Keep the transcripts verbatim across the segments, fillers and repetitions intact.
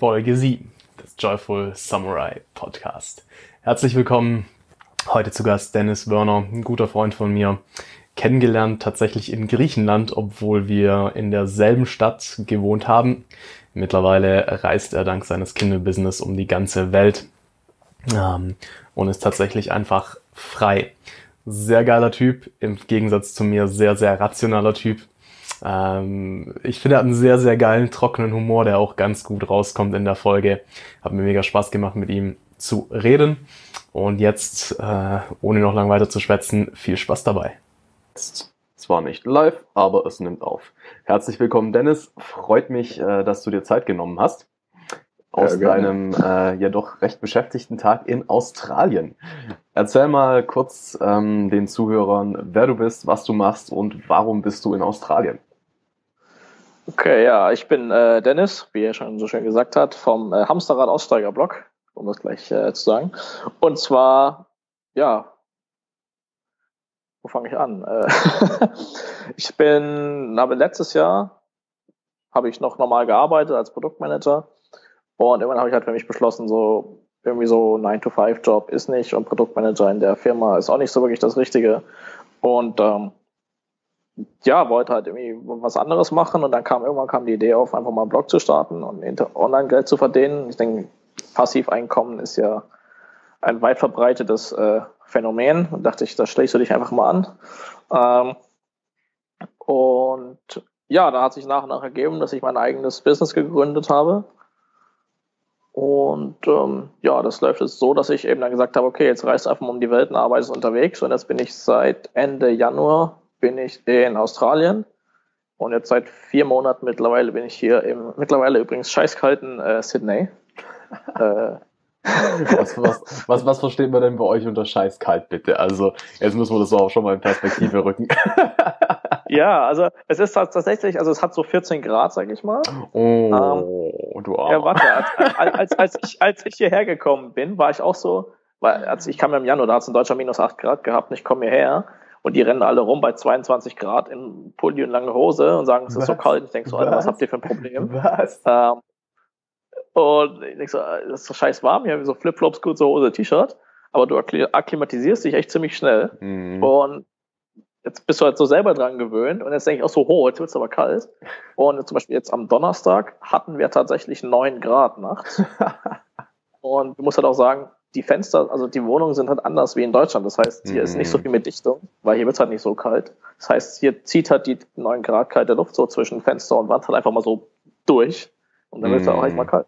Folge sieben des Joyful Samurai Podcast. Herzlich willkommen, heute zu Gast Dennis Wörner, ein guter Freund von mir, kennengelernt tatsächlich in Griechenland, obwohl wir in derselben Stadt gewohnt haben. Mittlerweile reist er dank seines Kindle-Business um die ganze Welt ähm, und ist tatsächlich einfach frei. Sehr geiler Typ, im Gegensatz zu mir sehr, sehr rationaler Typ. Ich finde, er hat einen sehr, sehr geilen, trockenen Humor, der auch ganz gut rauskommt in der Folge. Hat mir mega Spaß gemacht, mit ihm zu reden. Und jetzt, ohne noch lang weiter zu schwätzen, viel Spaß dabei. Zwar nicht live, aber es nimmt auf. Herzlich willkommen, Dennis. Freut mich, dass du dir Zeit genommen hast. Aus ja, deinem äh, ja doch recht beschäftigten Tag in Australien. Erzähl mal kurz ähm, den Zuhörern, wer du bist, was du machst und warum bist du in Australien? Okay, ja, ich bin äh, Dennis, wie er schon so schön gesagt hat, vom äh, Hamsterrad-Aussteiger-Blog, um das gleich äh, zu sagen. Und zwar, ja, wo fange ich an? Äh, ich bin, habe letztes Jahr, habe ich noch normal gearbeitet als Produktmanager und irgendwann habe ich halt für mich beschlossen, so irgendwie so nine to five Job ist nicht und Produktmanager in der Firma ist auch nicht so wirklich das Richtige. Und ähm, ja, wollte halt irgendwie was anderes machen und dann kam irgendwann kam die Idee auf, einfach mal einen Blog zu starten und Online-Geld zu verdienen. Ich denke, Passiveinkommen ist ja ein weit verbreitetes äh, Phänomen und dachte ich, da schlägst du dich einfach mal an. Ähm, und ja, da hat sich nach und nach ergeben, dass ich mein eigenes Business gegründet habe. Und ähm, ja, das läuft jetzt so, dass ich eben dann gesagt habe, okay, jetzt reist einfach mal um die Welt und arbeitest unterwegs. Und jetzt bin ich seit Ende Januar bin ich in Australien. Und jetzt seit vier Monaten mittlerweile bin ich hier im, mittlerweile übrigens scheißkalten äh, Sydney. äh, was, was, was, was versteht man denn bei euch unter scheißkalt, bitte? Also jetzt müssen wir das auch schon mal in Perspektive rücken. Ja, also es ist tatsächlich, also es hat so vierzehn Grad, sag ich mal. Oh, ähm, du Arsch. Ja, warte, als, als, als, ich, als ich hierher gekommen bin, war ich auch so, weil als ich kam im Januar, da hat es in Deutschland minus acht Grad gehabt und ich komme hierher und die rennen alle rum bei zweiundzwanzig Grad im Pulli und lange Hose und sagen, es was? Ist so kalt. Ich denke so, Alter, was? was habt ihr für ein Problem? Was? Ähm, Und ich denke so, das ist so scheiß warm, hier so Flipflops, kurze Hose, T-Shirt, aber du akklimatisierst dich echt ziemlich schnell. Mhm. Und jetzt bist du halt so selber dran gewöhnt und jetzt denke ich auch so, oh, jetzt wird es aber kalt. Und zum Beispiel jetzt am Donnerstag hatten wir tatsächlich neun Grad nachts. Und du musst halt auch sagen, die Fenster, also die Wohnungen sind halt anders wie in Deutschland. Das heißt, hier mhm. ist nicht so viel mit Dichtung, weil hier wird es halt nicht so kalt. Das heißt, hier zieht halt die neun Grad kalte Luft so zwischen Fenster und Wand halt einfach mal so durch. Und dann wird es halt auch echt mal kalt.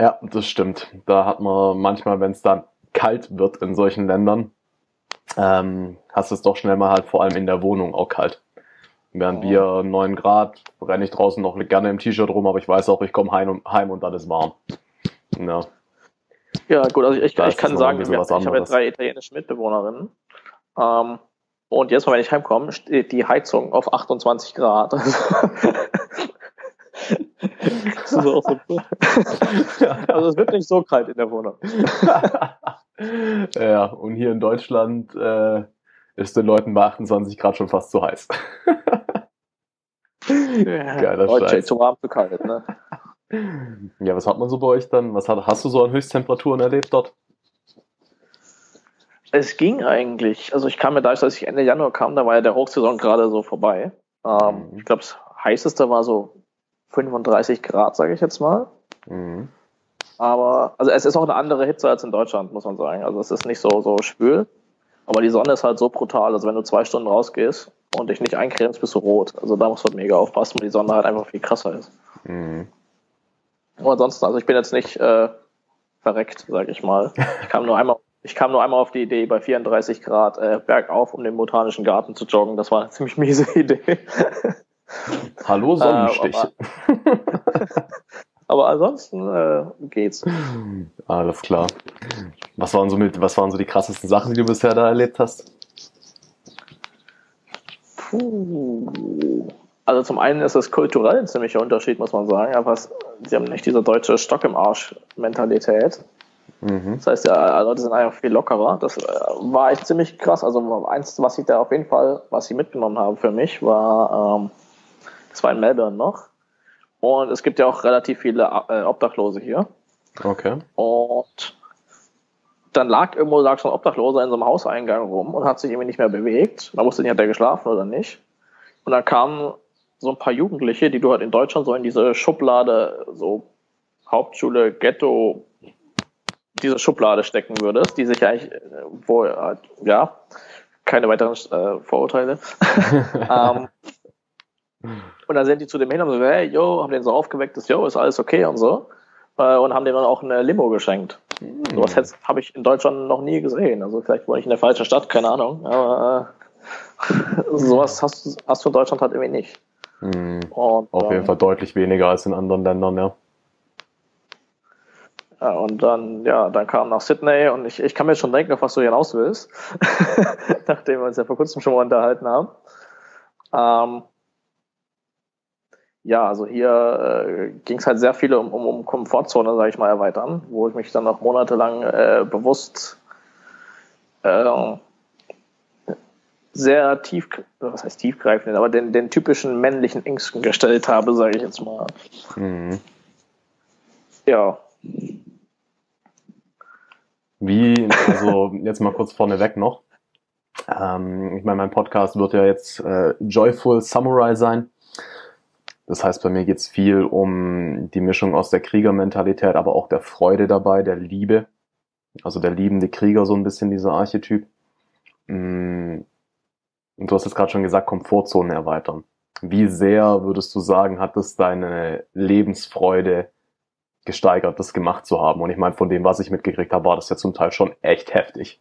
Ja, das stimmt. Da hat man manchmal, wenn es dann kalt wird in solchen Ländern, ähm, hast du es doch schnell mal halt vor allem in der Wohnung auch kalt. Während wir neun Grad, renne ich draußen noch gerne im T-Shirt rum, aber ich weiß auch, ich komme heim, heim und dann ist warm. Ja, ja gut, also ich, ich, ich kann sagen, ich habe ja drei italienische Mitbewohnerinnen. Ähm, und jetzt mal, wenn ich heimkomme, steht die Heizung auf achtundzwanzig Grad. Das ist auch so cool. Also es wird nicht so kalt in der Wohnung. Ja, und hier in Deutschland äh, ist den Leuten bei achtundzwanzig Grad schon fast zu heiß. Geiler Scheiß. Deutsche zu warm, zu kalt, ne? Ja, was hat man so bei euch dann? Was hat, hast du so an Höchsttemperaturen erlebt dort? Es ging eigentlich. Also ich kam mir ja dadurch, als ich Ende Januar kam, da war ja der Hochsaison gerade so vorbei. Ähm, mhm. Ich glaube, das heißeste war so fünfunddreißig Grad, sage ich jetzt mal. Mhm. Aber also es ist auch eine andere Hitze als in Deutschland, muss man sagen. Also es ist nicht so, so schwül. Aber die Sonne ist halt so brutal. Also wenn du zwei Stunden rausgehst und dich nicht eincremst, bist du rot. Also da musst du halt mega aufpassen, weil die Sonne halt einfach viel krasser ist. Mhm. Aber ansonsten, also ich bin jetzt nicht äh, verreckt, sage ich mal. Ich kam nur einmal, ich kam nur einmal auf die Idee, bei vierunddreißig Grad äh, bergauf, um den botanischen Garten zu joggen. Das war eine ziemlich miese Idee. Hallo Sonnenstich. Äh, aber, aber ansonsten äh, geht's. Alles klar. Was waren so mit, was waren so die krassesten Sachen, die du bisher da erlebt hast? Puh. Also zum einen ist es kulturell ein ziemlicher Unterschied, muss man sagen. Aber es, sie haben nicht diese deutsche Stock im Arsch-Mentalität. Mhm. Das heißt, ja, Leute sind einfach viel lockerer. Das äh, war echt ziemlich krass. Also eins, was ich da auf jeden Fall, was ich mitgenommen habe für mich, war, ähm, das war in Melbourne noch. Und es gibt ja auch relativ viele äh, Obdachlose hier. Okay. Und dann lag irgendwo lag so ein Obdachloser in so einem Hauseingang rum und hat sich irgendwie nicht mehr bewegt. Man wusste nicht, hat er geschlafen oder nicht. Und dann kamen so ein paar Jugendliche, die du halt in Deutschland so in diese Schublade, so Hauptschule, Ghetto, diese Schublade stecken würdest, die sich eigentlich, wo, ja, keine weiteren äh, Vorurteile. ähm, und dann sind die zu dem hin und haben so, hey, yo, haben den so aufgeweckt, ist, yo, ist alles okay und so. Äh, und haben dem dann auch eine Limo geschenkt. Mhm. Sowas habe ich in Deutschland noch nie gesehen. Also vielleicht war ich in der falschen Stadt, keine Ahnung. Aber äh, sowas hast du, hast du in Deutschland halt irgendwie nicht. Mhm. Und, Auf jeden ähm, Fall deutlich weniger als in anderen Ländern, ja. Ja, und dann, ja, dann kam nach Sydney und ich, ich kann mir jetzt schon denken, auf was du hinaus willst, nachdem wir uns ja vor kurzem schon mal unterhalten haben. Ähm, ja, also hier äh, ging es halt sehr viel um, um, um Komfortzone, sage ich mal, erweitern, wo ich mich dann auch monatelang äh, bewusst äh, sehr tief, was heißt tiefgreifend, aber den, den typischen männlichen Ängsten gestellt habe, sage ich jetzt mal. Mhm. Ja. Wie, also jetzt mal kurz vorneweg noch. Ähm, ich meine, mein Podcast wird ja jetzt äh, Joyful Samurai sein. Das heißt, bei mir geht es viel um die Mischung aus der Kriegermentalität, aber auch der Freude dabei, der Liebe. Also der liebende Krieger, so ein bisschen dieser Archetyp. Und du hast jetzt gerade schon gesagt, Komfortzonen erweitern. Wie sehr, würdest du sagen, hat das deine Lebensfreude gesteigert, das gemacht zu haben? Und ich meine, von dem, was ich mitgekriegt habe, war das ja zum Teil schon echt heftig,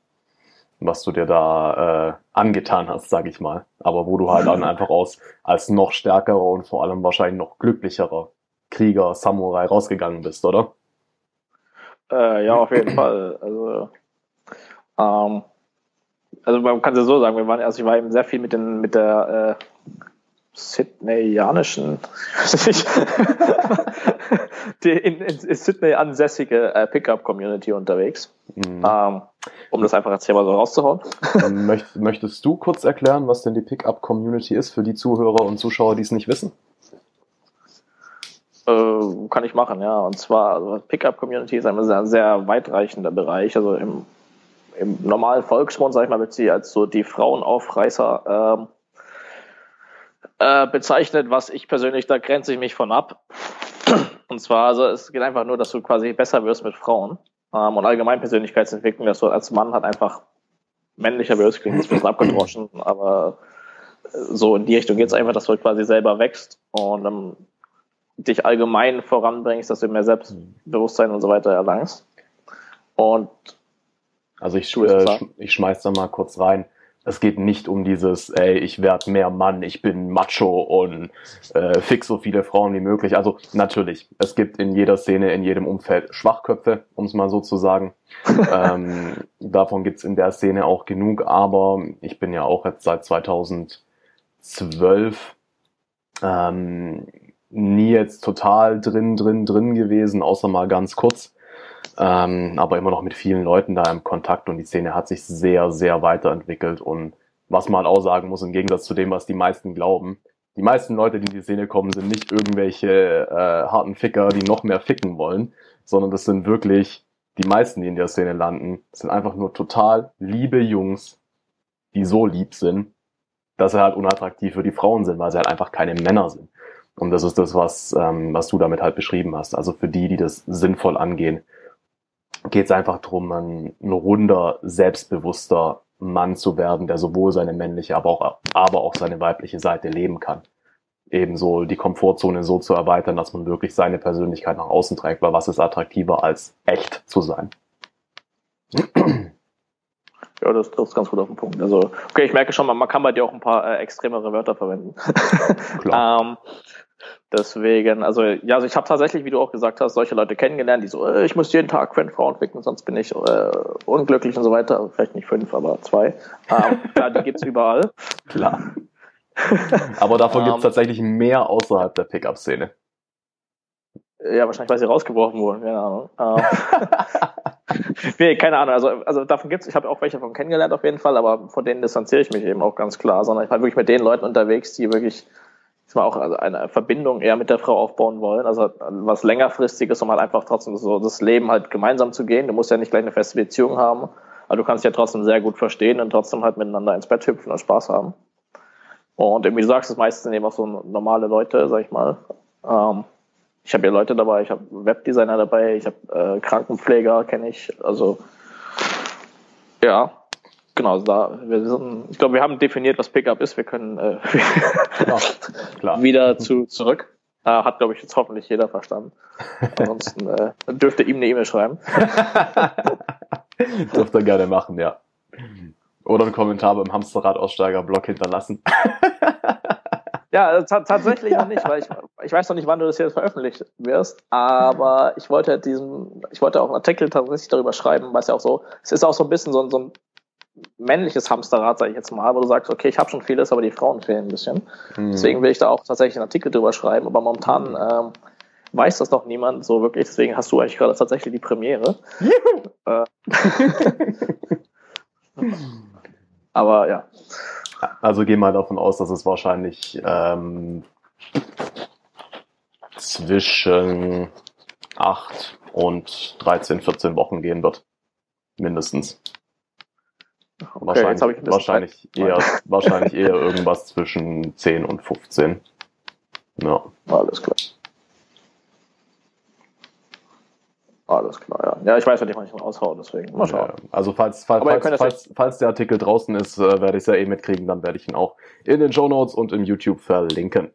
was du dir da äh, angetan hast, sage ich mal. Aber wo du halt dann einfach aus als noch stärkerer und vor allem wahrscheinlich noch glücklicherer Krieger, Samurai rausgegangen bist, oder? Äh, ja, auf jeden Fall. Also, ähm, also man kann es ja so sagen, wir waren, also ich war eben sehr viel mit den, mit der äh, sydneyanischen, die in, in, in Sydney ansässige äh, Pickup-Community unterwegs, mhm. ähm, um das einfach jetzt hier mal so rauszuhauen. Möcht, möchtest du kurz erklären, was denn die Pickup-Community ist für die Zuhörer und Zuschauer, die es nicht wissen? Äh, kann ich machen, ja. Und zwar, also Pickup-Community ist ein sehr, sehr weitreichender Bereich. Also im, im normalen Volksmund, sag ich mal, wird sie als so die Frauenaufreißer ähm, bezeichnet, was ich persönlich, da grenze ich mich von ab. Und zwar, also es geht einfach nur, dass du quasi besser wirst mit Frauen ähm, und allgemein Persönlichkeitsentwicklung, dass du als Mann halt einfach männlicher wirst, klingt ein bisschen abgedroschen, aber so in die Richtung geht es einfach, dass du quasi selber wächst und ähm, dich allgemein voranbringst, dass du mehr Selbstbewusstsein und so weiter erlangst. Und also ich, äh, ich schmeiß da mal kurz rein. Es geht nicht um dieses, ey, ich werde mehr Mann, ich bin Macho und äh, fix so viele Frauen wie möglich. Also natürlich, es gibt in jeder Szene, in jedem Umfeld Schwachköpfe, um es mal so zu sagen. ähm, davon gibt's in der Szene auch genug, aber ich bin ja auch jetzt seit zweitausendzwölf ähm, nie jetzt total drin, drin, drin gewesen, außer mal ganz kurz. Ähm, aber immer noch mit vielen Leuten da im Kontakt und die Szene hat sich sehr, sehr weiterentwickelt und was man auch sagen muss, im Gegensatz zu dem, was die meisten glauben, die meisten Leute, die in die Szene kommen, sind nicht irgendwelche äh, harten Ficker, die noch mehr ficken wollen, sondern das sind wirklich die meisten, die in der Szene landen, sind einfach nur total liebe Jungs, die so lieb sind, dass sie halt unattraktiv für die Frauen sind, weil sie halt einfach keine Männer sind. Und das ist das, was, ähm, was du damit halt beschrieben hast. Also für die, die das sinnvoll angehen, geht es einfach darum, ein, ein runder, selbstbewusster Mann zu werden, der sowohl seine männliche, aber auch, aber auch seine weibliche Seite leben kann. Ebenso die Komfortzone so zu erweitern, dass man wirklich seine Persönlichkeit nach außen trägt, weil was ist attraktiver, als echt zu sein? Ja, das trifft ganz gut auf den Punkt. Also, okay, ich merke schon, man kann bei dir auch ein paar äh, extremere Wörter verwenden. Klar. ähm, Deswegen, also ja, also ich habe tatsächlich, wie du auch gesagt hast, solche Leute kennengelernt, die so, äh, ich muss jeden Tag fünf Frauen ficken, sonst bin ich äh, unglücklich und so weiter. Vielleicht nicht fünf, aber zwei. Ähm, ja, die gibt's überall. Klar. Aber davon gibt's tatsächlich mehr außerhalb der Pickup-Szene. Ja, wahrscheinlich, weil sie rausgeworfen wurden, keine Ahnung. Ähm, nee, keine Ahnung, also, also davon gibt's, ich habe auch welche davon kennengelernt auf jeden Fall, aber von denen distanziere ich mich eben auch ganz klar, sondern ich war wirklich mit den Leuten unterwegs, die wirklich zwar auch eine Verbindung eher mit der Frau aufbauen wollen, also was längerfristiges, um halt einfach trotzdem so das Leben halt gemeinsam zu gehen. Du musst ja nicht gleich eine feste Beziehung haben, aber du kannst dich ja trotzdem sehr gut verstehen und trotzdem halt miteinander ins Bett hüpfen und Spaß haben. Und irgendwie, du sagst, das meiste sind eben auch so normale Leute, sag ich mal. Ähm, ich habe ja Leute dabei, ich habe Webdesigner dabei, ich habe äh, Krankenpfleger, kenne ich, also ja. Genau, da, wir sind, ich glaube, wir haben definiert, was Pickup ist. Wir können äh, klar, klar. wieder zu, zurück. Äh, hat, glaube ich, jetzt hoffentlich jeder verstanden. Ansonsten äh, dürft ihr ihm eine E-Mail schreiben. Dürft ihr gerne machen, ja. Oder einen Kommentar beim Hamsterrad-Aussteiger-Blog hinterlassen. Ja, t- tatsächlich noch nicht, weil ich, ich weiß noch nicht, wann du das hier veröffentlicht wirst, aber ich wollte diesen, ich wollte auch einen Artikel tatsächlich darüber schreiben, weil es ja auch so, es ist auch so ein bisschen so ein, so ein männliches Hamsterrad, sage ich jetzt mal, wo du sagst, okay, ich habe schon vieles, aber die Frauen fehlen ein bisschen. Mhm. Deswegen will ich da auch tatsächlich einen Artikel drüber schreiben, aber momentan ähm, weiß das noch niemand so wirklich, deswegen hast du eigentlich gerade tatsächlich die Premiere. Äh. Aber ja. Also geh mal davon aus, dass es wahrscheinlich ähm, zwischen acht und dreizehn, vierzehn Wochen gehen wird. Mindestens. Okay, wahrscheinlich, jetzt ich wahrscheinlich, eher, wahrscheinlich eher irgendwas zwischen zehn und fünfzehn. Ja. Alles klar. Alles klar, ja. Ja, ich weiß, wenn ich manchmal aushaue, deswegen. Mal schauen. Ja, also, falls, falls, falls, falls, falls der Artikel draußen ist, äh, werde ich es ja eh mitkriegen, dann werde ich ihn auch in den Shownotes und im YouTube verlinken.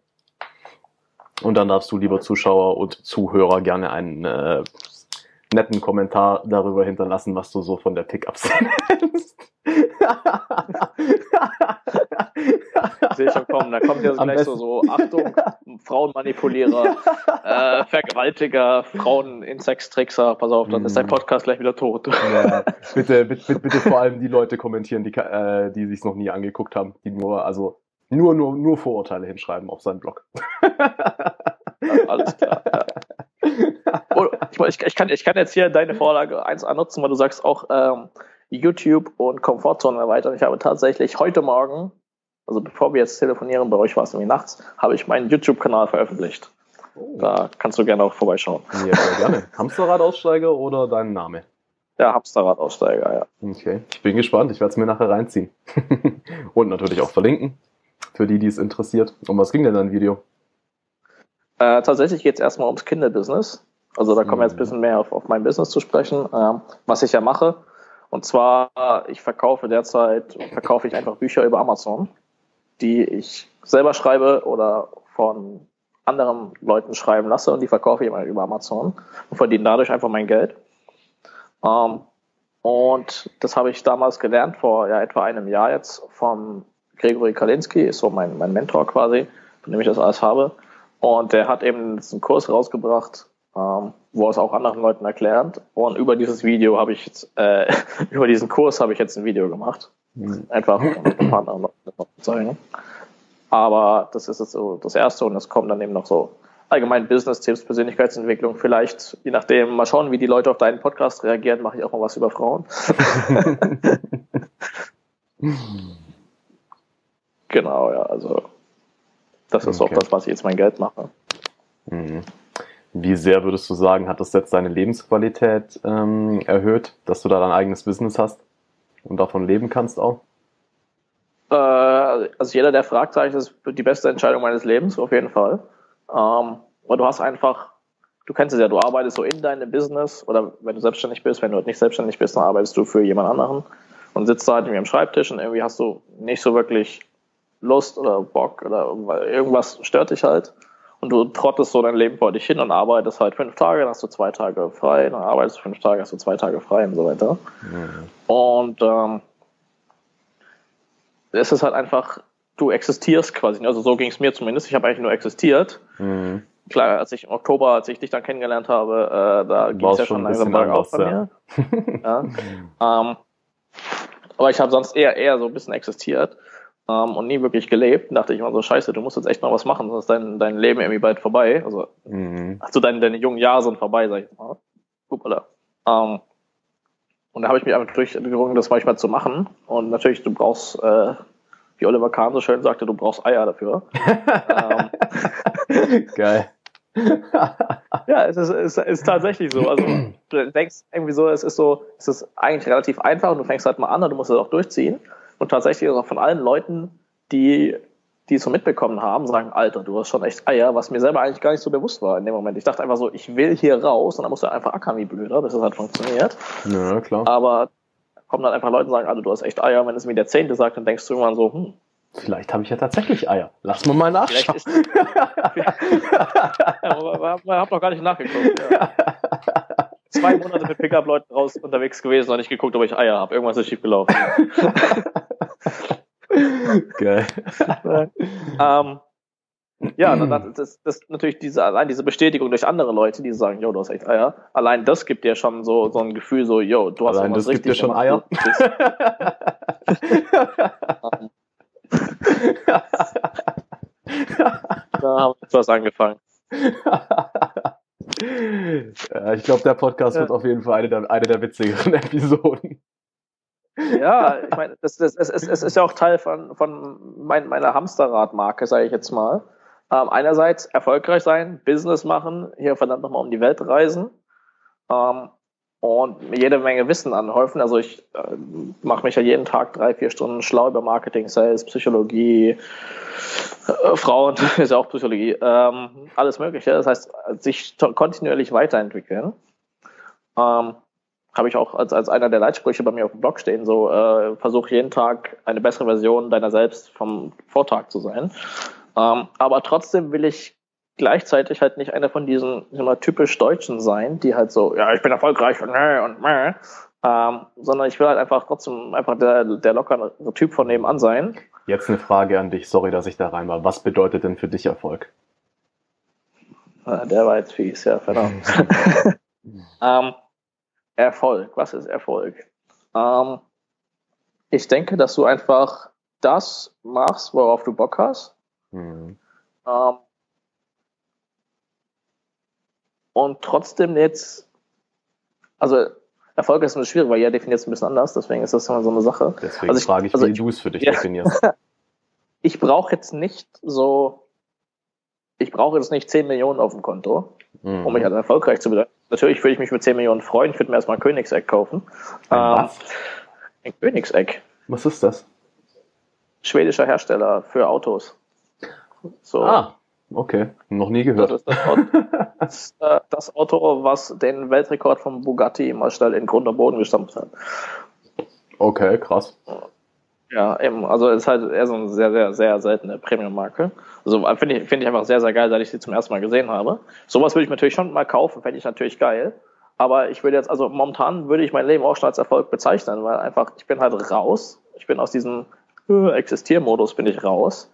Und dann darfst du, lieber Zuschauer und Zuhörer, gerne einen äh, netten Kommentar darüber hinterlassen, was du so von der Pickup-Szene hältst. Sehe schon kommen, da kommt ja so gleich so, so, Achtung, Frauenmanipulierer, äh, Vergewaltiger, Frauen-Insextrickser, pass auf, dann ist dein Podcast gleich wieder tot. Ja, bitte, bitte, bitte vor allem die Leute kommentieren, die, äh, die sich noch nie angeguckt haben, die nur, also nur, nur, nur Vorurteile hinschreiben auf seinen Blog. Alles klar, ja. Oh, ich, ich, kann, ich kann jetzt hier deine Vorlage eins annutzen, weil du sagst auch ähm, YouTube und Komfortzone erweitern. Ich habe tatsächlich heute Morgen, also bevor wir jetzt telefonieren, bei euch war es irgendwie nachts, habe ich meinen YouTube-Kanal veröffentlicht. Oh. Da kannst du gerne auch vorbeischauen. Ja, gerne. Hamsterrad-Aussteiger oder dein Name? Ja, Hamsterrad-Aussteiger, ja. Okay, ich bin gespannt. Ich werde es mir nachher reinziehen. Und natürlich auch verlinken, für die, die es interessiert. Um was ging denn dein Video? Äh, tatsächlich geht es erstmal ums Kinderbusiness. Also da kommen wir jetzt ein bisschen mehr auf, auf mein Business zu sprechen, ähm, was ich ja mache. Und zwar, ich verkaufe derzeit, verkaufe ich einfach Bücher über Amazon, die ich selber schreibe oder von anderen Leuten schreiben lasse und die verkaufe ich immer über Amazon und verdiene dadurch einfach mein Geld. Ähm, und das habe ich damals gelernt, vor ja, etwa einem Jahr jetzt, von Gregory Kalinski, ist so mein, mein Mentor quasi, von dem ich das alles habe. Und der hat eben einen Kurs rausgebracht, ähm, wo er es auch anderen Leuten erklärt. Und über dieses Video habe ich jetzt, äh, über diesen Kurs habe ich jetzt ein Video gemacht. Mhm. Einfach um ein paar anderen Leuten das noch zu zeigen. Aber das ist jetzt so das Erste und es kommen dann eben noch so allgemein Business-Tipps, Persönlichkeitsentwicklung. Vielleicht, je nachdem, mal schauen, wie die Leute auf deinen Podcast reagieren, mache ich auch mal was über Frauen. Genau, ja, also. Das ist okay. Auch das, was ich jetzt mein Geld mache. Wie sehr würdest du sagen, hat das jetzt deine Lebensqualität ähm, erhöht, dass du da dein eigenes Business hast und davon leben kannst auch? Äh, also jeder, der fragt, sage ich, das ist die beste Entscheidung meines Lebens, auf jeden Fall. Ähm, weil du hast einfach, du kennst es ja, du arbeitest so in deinem Business oder wenn du selbstständig bist, wenn du nicht selbstständig bist, dann arbeitest du für jemand anderen und sitzt da halt irgendwie am Schreibtisch und irgendwie hast du nicht so wirklich Lust oder Bock oder irgendwas stört dich halt und du trottest so dein Leben vor dich hin und arbeitest halt fünf Tage, dann hast du zwei Tage frei, dann arbeitest du fünf Tage, hast du zwei Tage frei und so weiter. Mhm. Und ähm, es ist halt einfach, du existierst quasi, also so ging es mir zumindest, ich habe eigentlich nur existiert. Mhm. Klar, als ich im Oktober, als ich dich dann kennengelernt habe, äh, da ging es ja schon langsam bergauf bei mir. Ja. ähm, aber ich habe sonst eher, eher so ein bisschen existiert. Um, und nie wirklich gelebt, dachte ich immer so, scheiße, du musst jetzt echt mal was machen, sonst ist dein, dein Leben irgendwie bald vorbei, also, mhm. also deine, deine jungen Jahre sind vorbei, sag ich mal. Uppala. Um, und da habe ich mich einfach durchgerungen, das manchmal zu machen und natürlich, du brauchst äh, wie Oliver Kahn so schön sagte, du brauchst Eier dafür. ähm. Geil. Ja, es ist, es ist tatsächlich so. Also du denkst irgendwie so, es ist so, es ist eigentlich relativ einfach und du fängst halt mal an und du musst es auch durchziehen. Und tatsächlich ist auch von allen Leuten, die, die es so mitbekommen haben, sagen, Alter, du hast schon echt Eier, was mir selber eigentlich gar nicht so bewusst war in dem Moment. Ich dachte einfach so, ich will hier raus und dann musst du einfach ackern wie blöder, bis es halt funktioniert. Ja, klar. Aber kommen dann einfach Leute und sagen, Alter, du hast echt Eier. Und wenn es mir der Zehnte sagt, dann denkst du irgendwann so, hm, vielleicht habe ich ja tatsächlich Eier. Lass mal mal nachschauen. Ja, man hat noch gar nicht nachgeguckt. Ja. Zwei Monate mit Pickup-Leuten raus unterwegs gewesen und nicht geguckt, ob ich Eier habe. Irgendwas ist schief gelaufen. Geil. ähm, ja, das, das, das natürlich diese, allein diese Bestätigung durch andere Leute, die sagen, jo, du hast echt Eier. Allein das gibt dir schon so, so ein Gefühl, so, jo, du hast was richtig. Das gibt dir schon Eier. Da haben wir etwas angefangen. Ja, ich glaube, der Podcast ja. wird auf jeden Fall eine der, eine der witzigeren Episoden. Ja, ich meine, es ist ja auch Teil von, von mein, meiner Hamsterrad-Marke, sage ich jetzt mal. Ähm, einerseits erfolgreich sein, Business machen, hier verdammt nochmal um die Welt reisen ähm, und jede Menge Wissen anhäufen. Also ich äh, mache mich ja jeden Tag drei, vier Stunden schlau über Marketing, Sales, Psychologie, äh, Frauen, ist ja auch Psychologie, ähm, alles Mögliche. Das heißt, sich kontinuierlich weiterentwickeln. Ähm, habe ich auch als, als einer der Leitsprüche bei mir auf dem Blog stehen, so äh, versuch jeden Tag eine bessere Version deiner selbst vom Vortag zu sein. Ähm, aber trotzdem will ich gleichzeitig halt nicht einer von diesen immer typisch Deutschen sein, die halt so, ja, ich bin erfolgreich und äh, und äh, ähm, sondern ich will halt einfach trotzdem einfach der, der lockere Typ von nebenan sein. Jetzt eine Frage an dich, sorry, dass ich da rein war. Was bedeutet denn für dich Erfolg? Äh, der war jetzt fies, ja, verdammt. ähm, Erfolg, was ist Erfolg? Ähm, ich denke, dass du einfach das machst, worauf du Bock hast. Mhm. Ähm, und trotzdem jetzt, also Erfolg ist eine schwierige, weil jeder definiert es ein bisschen anders, deswegen ist das immer so eine Sache. Deswegen also ich, frage ich, also wie du es für dich ja. definierst. Ich brauche jetzt nicht so, ich brauche jetzt nicht zehn Millionen auf dem Konto, mhm. um mich als erfolgreich zu bedeuten. Natürlich würde ich mich mit zehn Millionen freuen. Ich würde mir erstmal ein Königsegg kaufen. Ein, was? Ein Königsegg. Was ist das? Schwedischer Hersteller für Autos. So. Ah, okay. Noch nie gehört. Das ist das Auto, das, äh, das Auto, was den Weltrekord von Bugatti mal schnell in Grund und Boden gestampft hat. Okay, krass. Ja, eben. Also ist halt eher so eine sehr, sehr, sehr seltene Premium-Marke. Also finde ich, find ich einfach sehr, sehr geil, seit ich sie zum ersten Mal gesehen habe. Sowas würde ich natürlich schon mal kaufen, fände ich natürlich geil. Aber ich würde jetzt, also momentan würde ich mein Leben auch schon als Erfolg bezeichnen, weil einfach, ich bin halt raus. Ich bin aus diesem äh, Existiermodus, bin ich raus.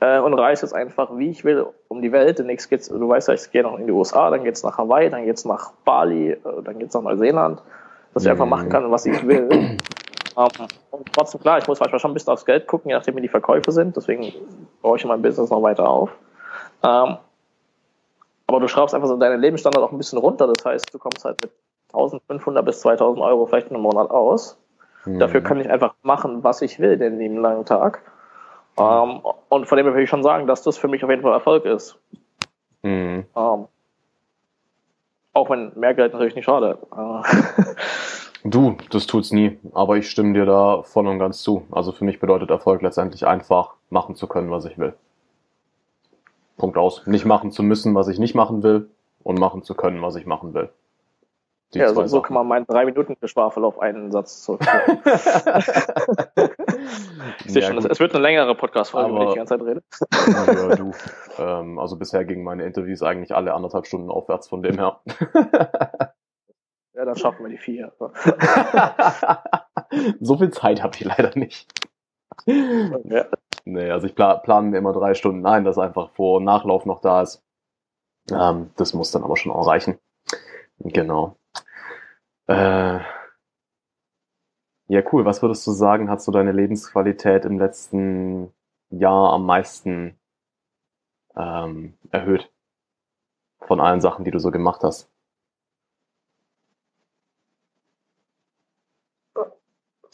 Äh, und reise jetzt einfach, wie ich will, um die Welt. Demnächst geht's, du weißt ja, ich gehe noch in die U S A, dann geht's nach Hawaii, dann geht's nach Bali, äh, dann geht's nach Neuseeland. Dass ich einfach machen kann, was ich will. Um, und trotzdem, klar, ich muss manchmal schon ein bisschen aufs Geld gucken, je nachdem wie die Verkäufe sind, deswegen baue ich mein Business noch weiter auf. Um, aber du schraubst einfach so deinen Lebensstandard auch ein bisschen runter, das heißt, du kommst halt mit eintausendfünfhundert bis zweitausend Euro vielleicht in einem Monat aus. Mhm. Dafür kann ich einfach machen, was ich will, den lieben langen Tag. Um, und von dem her würde ich schon sagen, dass das für mich auf jeden Fall Erfolg ist. Mhm. Um, auch wenn mehr Geld natürlich nicht schade. Du, das tut's nie, aber ich stimme dir da voll und ganz zu. Also für mich bedeutet Erfolg letztendlich einfach, machen zu können, was ich will. Punkt aus. Nicht machen zu müssen, was ich nicht machen will und machen zu können, was ich machen will. Die ja, so, so kann man meinen drei Minuten Geschwafel auf einen Satz zurückführen. Ich sehe ja, schon, es wird eine längere Podcast-Folge, wenn ich die ganze Zeit rede. Ja, du. Ähm, also bisher gingen meine Interviews eigentlich alle anderthalb Stunden aufwärts von dem her. Ja, dann schaffen wir die vier. So viel Zeit habt ihr leider nicht. Ja. Nee, also ich pla- plane mir immer drei Stunden ein, dass einfach Vor- und Nachlauf noch da ist. Ähm, das muss dann aber schon auch reichen. Genau. Äh, ja, cool. Was würdest du sagen, hat so deine Lebensqualität im letzten Jahr am meisten ähm, erhöht? Von allen Sachen, die du so gemacht hast.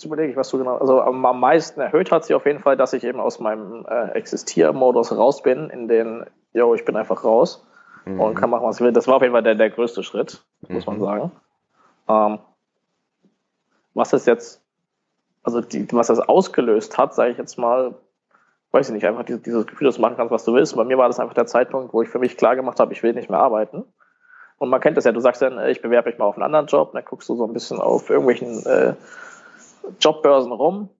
Jetzt überlege ich, was du genau, also am, am meisten erhöht hat sich auf jeden Fall, dass ich eben aus meinem äh, Existiermodus raus bin, in den, jo, ich bin einfach raus mhm. und kann machen, was ich will. Das war auf jeden Fall der, der größte Schritt, mhm. muss man sagen. Ähm, was das jetzt, also die, was das ausgelöst hat, sage ich jetzt mal, weiß ich nicht, einfach dieses, dieses Gefühl, dass du machen kannst, was du willst. Und bei mir war das einfach der Zeitpunkt, wo ich für mich klar gemacht habe, ich will nicht mehr arbeiten. Und man kennt das ja, du sagst dann, ich bewerbe mich mal auf einen anderen Job, und dann guckst du so ein bisschen auf irgendwelchen äh, Jobbörsen rum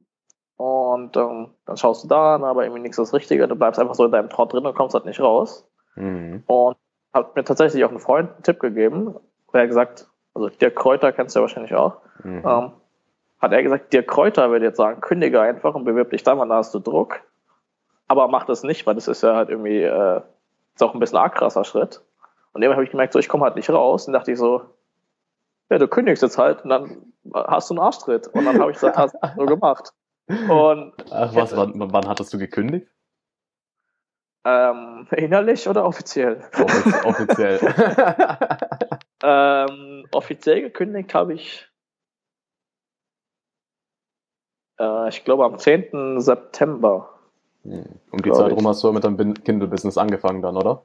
und ähm, dann schaust du da, aber irgendwie nichts das Richtige, du bleibst einfach so in deinem Trott drin und kommst halt nicht raus. Mhm. Und hat mir tatsächlich auch einen Freund einen Tipp gegeben, der hat gesagt, also Dirk Kreuter kennst du ja wahrscheinlich auch, mhm. ähm, hat er gesagt, Dirk Kreuter würde jetzt sagen, kündige einfach und bewirb dich da, weil da hast du Druck, aber mach das nicht, weil das ist ja halt irgendwie äh, ist auch ein bisschen ein krasser Schritt. Und irgendwann habe ich gemerkt, so ich komme halt nicht raus und dachte ich so, ja, du kündigst jetzt halt und dann hast du einen Arschtritt. Und dann habe ich das halt so gemacht. Und ach was, wann, wann hattest du gekündigt? Ähm, innerlich oder offiziell? Offiz- offiziell. ähm, offiziell gekündigt habe ich, äh, ich glaube, am zehnten September. Um die Zeit ich. rum hast du mit deinem Kindle-Business angefangen dann, oder?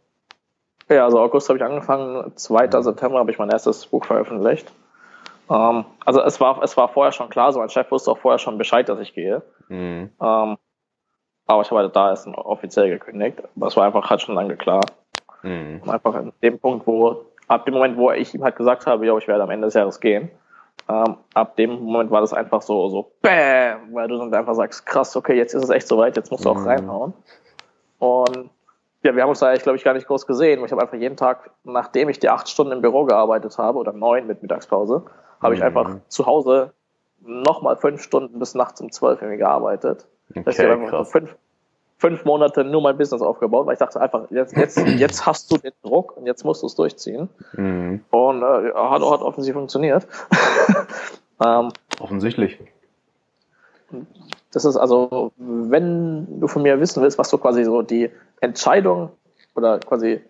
Ja, also August habe ich angefangen, zweiten September habe ich mein erstes Buch veröffentlicht. Ähm, also es war, es war vorher schon klar, so mein Chef wusste auch vorher schon Bescheid, dass ich gehe. Mhm. Ähm, aber ich habe halt da erst offiziell gekündigt. Das war einfach halt schon lange klar. Mhm. Und einfach an dem Punkt, wo, ab dem Moment, wo ich ihm halt gesagt habe, ja, ich werde am Ende des Jahres gehen, ähm, ab dem Moment war das einfach so, so BÄM, weil du dann einfach sagst, krass, okay, jetzt ist es echt soweit, jetzt musst du auch mhm. reinhauen. Und ja, wir haben uns da eigentlich, glaube ich, gar nicht groß gesehen. Ich habe einfach jeden Tag, nachdem ich die acht Stunden im Büro gearbeitet habe, oder neun mit Mittagspause, habe ich mhm. einfach zu Hause nochmal fünf Stunden bis nachts um zwölf irgendwie gearbeitet. Okay, ich habe einfach fünf, fünf Monate nur mein Business aufgebaut, weil ich dachte einfach, jetzt, jetzt, jetzt hast du den Druck und jetzt musst du es durchziehen. Mhm. Und äh, hat, hat offensichtlich funktioniert. ähm, Offensichtlich. Das ist also, wenn du von mir wissen willst, was so quasi so die Entscheidung oder quasi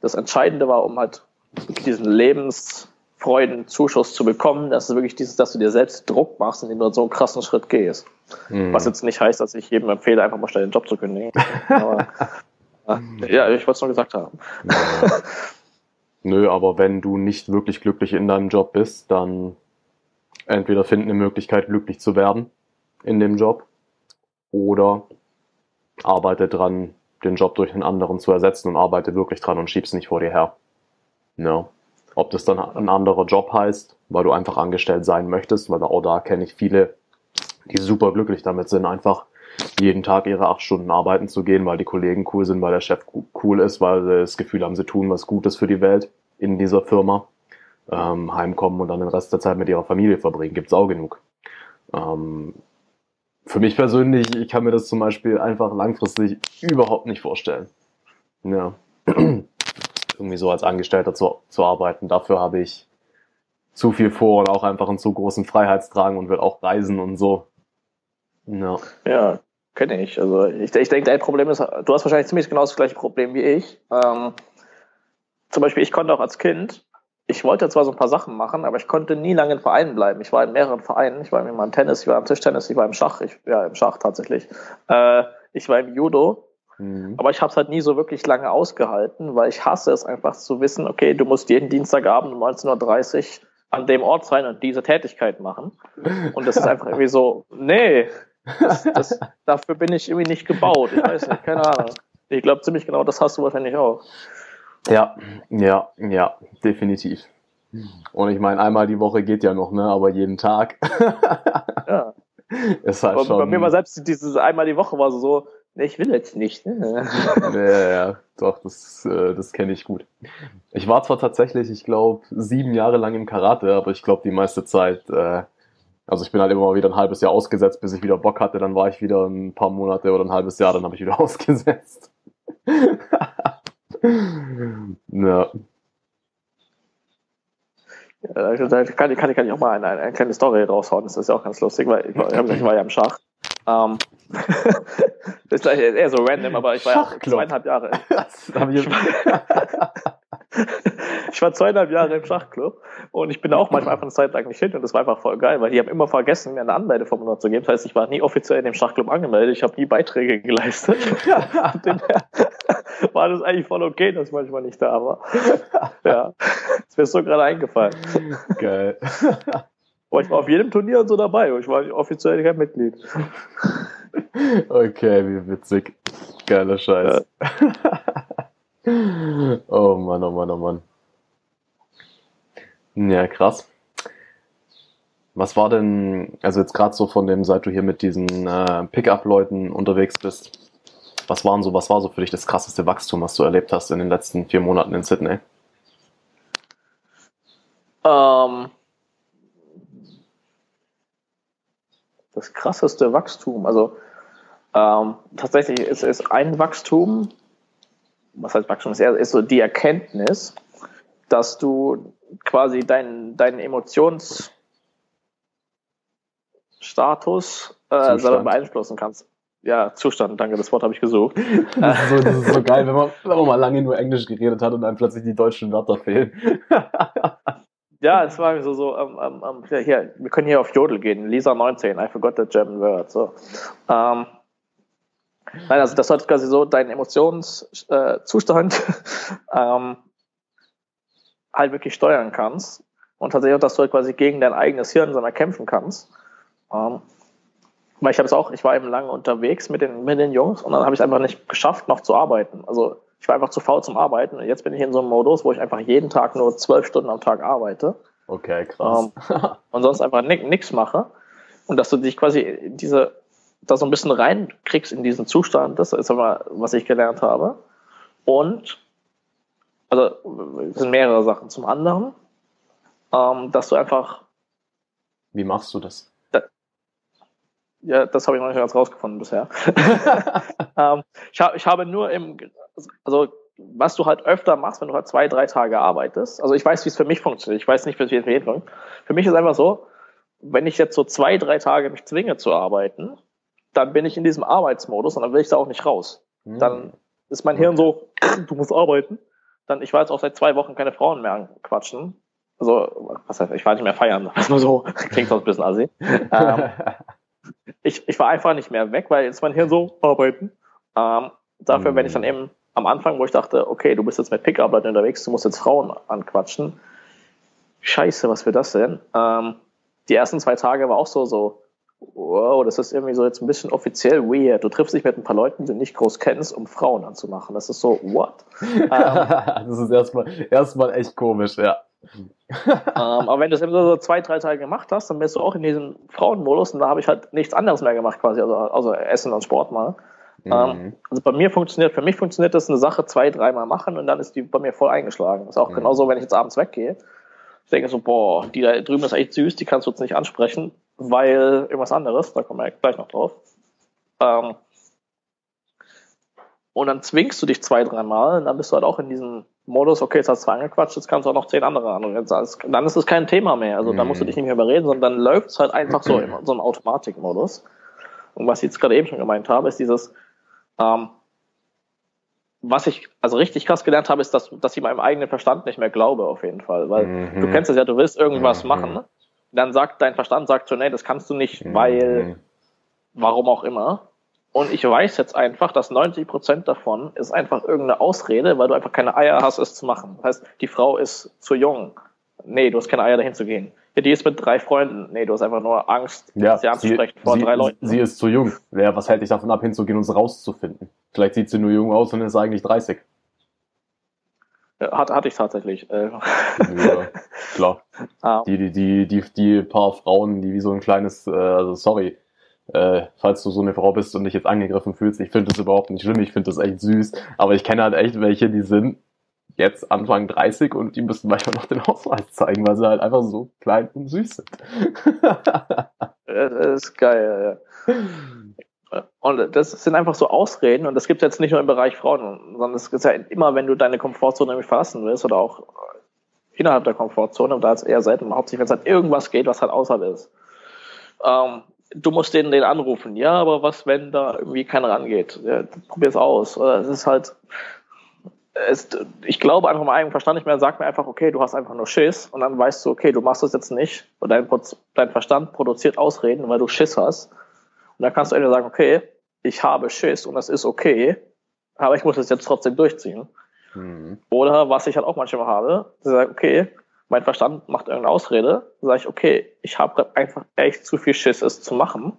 das Entscheidende war, um halt diesen Lebensfreudenzuschuss zu bekommen, das ist wirklich dieses, dass du dir selbst Druck machst, indem du so einen krassen Schritt gehst. Mhm. Was jetzt nicht heißt, dass ich jedem empfehle, einfach mal schnell den Job zu kündigen. Aber, ja, ich wollte es nur gesagt haben. Nö, aber wenn du nicht wirklich glücklich in deinem Job bist, dann entweder finden eine Möglichkeit, glücklich zu werden in dem Job oder arbeite dran, den Job durch einen anderen zu ersetzen und arbeite wirklich dran und schieb's nicht vor dir her. No. Ob das dann ein anderer Job heißt, weil du einfach angestellt sein möchtest, weil auch da kenne ich viele, die super glücklich damit sind, einfach jeden Tag ihre acht Stunden arbeiten zu gehen, weil die Kollegen cool sind, weil der Chef cool ist, weil sie das Gefühl haben, sie tun was Gutes für die Welt in dieser Firma, ähm, heimkommen und dann den Rest der Zeit mit ihrer Familie verbringen. Gibt's auch genug. Ähm, Für mich persönlich, ich kann mir das zum Beispiel einfach langfristig überhaupt nicht vorstellen. Ja. Irgendwie so als Angestellter zu, zu arbeiten. Dafür habe ich zu viel vor und auch einfach einen zu großen Freiheitsdrang und will auch reisen und so. Ja, ja kenne ich. Also ich, ich denke, dein Problem ist, du hast wahrscheinlich ziemlich genau das gleiche Problem wie ich. Ähm, zum Beispiel, ich konnte auch als Kind, ich wollte zwar so ein paar Sachen machen, aber ich konnte nie lange in Vereinen bleiben. Ich war in mehreren Vereinen. Ich war in meinem Tennis, ich war im Tischtennis, ich war im Schach. Ich, ja, im Schach tatsächlich. Äh, ich war im Judo. Mhm. Aber ich habe es halt nie so wirklich lange ausgehalten, weil ich hasse es einfach zu wissen, okay, du musst jeden Dienstagabend um neunzehn Uhr dreißig an dem Ort sein und diese Tätigkeit machen. Und das ist einfach irgendwie so, nee, das, das, dafür bin ich irgendwie nicht gebaut. Ich weiß nicht, keine Ahnung. Ich glaube ziemlich genau, das hast du wahrscheinlich auch. Ja, ja, ja, definitiv. Und ich meine, einmal die Woche geht ja noch, ne? Aber jeden Tag. Ja. Ist halt schon... Bei mir war selbst dieses einmal die Woche war so, so nee, ich will jetzt nicht. Ne? Ja, ja, doch, das, das kenne ich gut. Ich war zwar tatsächlich, ich glaube, sieben Jahre lang im Karate, aber ich glaube, die meiste Zeit, äh, also ich bin halt immer mal wieder ein halbes Jahr ausgesetzt, bis ich wieder Bock hatte, dann war ich wieder ein paar Monate oder ein halbes Jahr, dann habe ich wieder ausgesetzt. Ja. Ja, da kann, kann, kann ich auch mal eine, eine kleine Story raushauen, das ist ja auch ganz lustig, weil ich war, ich war ja im Schach. Ähm, das ist eher so random, aber ich war ja zweieinhalb Jahre. Das ich, war, Ich war zweieinhalb Jahre im Schachclub und ich bin da auch manchmal einfach eine Zeit lang nicht hin und das war einfach voll geil, weil die haben immer vergessen, mir eine Anmeldeform noch zu geben. Das heißt, ich war nie offiziell in dem Schachclub angemeldet, ich habe nie Beiträge geleistet. Ja, war das eigentlich voll okay, dass ich manchmal nicht da war. Ja, das wäre so gerade eingefallen. Geil. Aber ich war auf jedem Turnier und so dabei. Ich war offiziell kein Mitglied. Okay, wie witzig. Geiler Scheiß. Ja. Oh Mann, oh Mann, oh Mann. Ja, krass. Was war denn, also jetzt gerade so von dem, seit du hier mit diesen äh, Pickup-Leuten unterwegs bist, was waren so, was war so für dich das krasseste Wachstum, was du erlebt hast in den letzten vier Monaten in Sydney? Ähm... Um. Das krasseste Wachstum, also ähm, tatsächlich ist es ein Wachstum, was heißt Wachstum, ist, ist so die Erkenntnis, dass du quasi deinen deinen Emotionsstatus äh, selber beeinflussen kannst. Ja, Zustand, danke, das Wort habe ich gesucht. Das ist so, das ist so geil, wenn man, wenn man mal lange nur Englisch geredet hat und einem plötzlich die deutschen Wörter fehlen. Ja, es war so, so ähm, ähm, hier, wir können hier auf Jodel gehen, Lisa neunzehn, I forgot the German word. So. Ähm, nein, also das sollte quasi so deinen Emotionszustand äh, ähm, halt wirklich steuern kannst und tatsächlich auch, dass du halt quasi gegen dein eigenes Hirn sondern kämpfen kannst. Ähm, weil ich habe es auch, ich war eben lange unterwegs mit den, mit den Jungs und dann habe ich es einfach nicht geschafft, noch zu arbeiten. Also ich war einfach zu faul zum Arbeiten und jetzt bin ich in so einem Modus, wo ich einfach jeden Tag nur zwölf Stunden am Tag arbeite. Okay, krass. Ähm, und sonst einfach nichts mache. Und dass du dich quasi diese, da so ein bisschen reinkriegst in diesen Zustand, das ist aber, was ich gelernt habe. Und, also, es sind mehrere Sachen. Zum anderen, ähm, dass du einfach. Wie machst du das? Ja, das habe ich noch nicht ganz rausgefunden bisher. ähm, ich, hab, ich habe nur im, also was du halt öfter machst, wenn du halt zwei, drei Tage arbeitest, also ich weiß, wie es für mich funktioniert, ich weiß nicht, wie es für jeden funktioniert. Für mich ist einfach so, wenn ich jetzt so zwei, drei Tage mich zwinge zu arbeiten, dann bin ich in diesem Arbeitsmodus und dann will ich da auch nicht raus. Hm. Dann ist mein Hirn so, du musst arbeiten. Dann, ich war jetzt auch seit zwei Wochen keine Frauen mehr anquatschen. Also, was heißt, ich war nicht mehr feiern, das nur so, klingt sonst ein bisschen assi. Ähm, Ich, ich war einfach nicht mehr weg, weil jetzt mein Hirn so arbeiten. Ähm, dafür, wenn ich dann eben am Anfang, wo ich dachte, okay, du bist jetzt mit Pick-up-Leuten unterwegs, du musst jetzt Frauen anquatschen. Scheiße, was für das denn? Ähm, die ersten zwei Tage war auch so, so, wow, das ist irgendwie so jetzt ein bisschen offiziell weird. Du triffst dich mit ein paar Leuten, die du nicht groß kennst, um Frauen anzumachen. Das ist so, what? Ähm, das ist erstmal, erstmal echt komisch, ja. ähm, aber wenn du es eben so zwei, drei Tage gemacht hast, dann bist du auch in diesem Frauenmodus und da habe ich halt nichts anderes mehr gemacht quasi, also außer Essen und Sport mal. Mhm. Ähm, also bei mir funktioniert, für mich funktioniert das eine Sache zwei, dreimal machen und dann ist die bei mir voll eingeschlagen. Das ist auch mhm. genauso, wenn ich jetzt abends weggehe. Ich denke so, boah, die da drüben ist echt süß, die kannst du jetzt nicht ansprechen, weil irgendwas anderes, da kommen wir gleich noch drauf. Ähm, und dann zwingst du dich zwei, dreimal und dann bist du halt auch in diesem Modus, okay, jetzt hast du zwar angequatscht, jetzt kannst du auch noch zehn andere anreden. Dann ist es kein Thema mehr. Also, da musst du dich nicht mehr überreden, sondern dann läuft es halt einfach so in so einem Automatikmodus. Und was ich jetzt gerade eben schon gemeint habe, ist dieses, ähm, was ich also richtig krass gelernt habe, ist, dass, dass ich meinem eigenen Verstand nicht mehr glaube, auf jeden Fall. Weil mhm. du kennst es ja, du willst irgendwas mhm. machen, ne? Dann sagt dein Verstand, sagt so, nee, das kannst du nicht, mhm. weil, warum auch immer. Und ich weiß jetzt einfach, dass neunzig Prozent davon ist einfach irgendeine Ausrede, weil du einfach keine Eier hast, es zu machen. Das heißt, die Frau ist zu jung. Nee, du hast keine Eier, dahin zu gehen. Ja, die ist mit drei Freunden. Nee, du hast einfach nur Angst, ja, sie anzusprechen vor drei Leuten. Sie ist zu jung. Ja, was hält dich davon ab, hinzugehen und es rauszufinden? Vielleicht sieht sie nur jung aus und ist eigentlich dreißig. Ja, hat, hatte ich tatsächlich. Ja, klar. Ah. Die, die, die, die, die paar Frauen, die wie so ein kleines, äh, also sorry, Äh, falls du so eine Frau bist und dich jetzt angegriffen fühlst, ich finde das überhaupt nicht schlimm, ich finde das echt süß, aber ich kenne halt echt welche, die sind jetzt Anfang dreißig und die müssen manchmal noch den Ausweis zeigen, weil sie halt einfach so klein und süß sind. Das ist geil, ja. Und das sind einfach so Ausreden und das gibt es jetzt nicht nur im Bereich Frauen, sondern es gibt ja immer, wenn du deine Komfortzone nämlich verlassen willst oder auch innerhalb der Komfortzone, und da ist eher selten, hauptsächlich wenn es halt irgendwas geht, was halt außerhalb ist. Ähm, Du musst den, den anrufen. Ja, aber was, wenn da irgendwie keiner rangeht? Ja, probier es aus. Oder es ist halt, es, ich glaube einfach mal eigenem Verstand nicht mehr, sagt mir einfach, okay, du hast einfach nur Schiss, und dann weißt du, okay, du machst das jetzt nicht, und dein, dein Verstand produziert Ausreden, weil du Schiss hast, und dann kannst du entweder sagen, okay, ich habe Schiss und das ist okay, aber ich muss das jetzt trotzdem durchziehen. Mhm. Oder was ich halt auch manchmal habe, die sagen, okay, mein Verstand macht irgendeine Ausrede, sage ich, okay, ich habe einfach echt zu viel Schiss, es zu machen.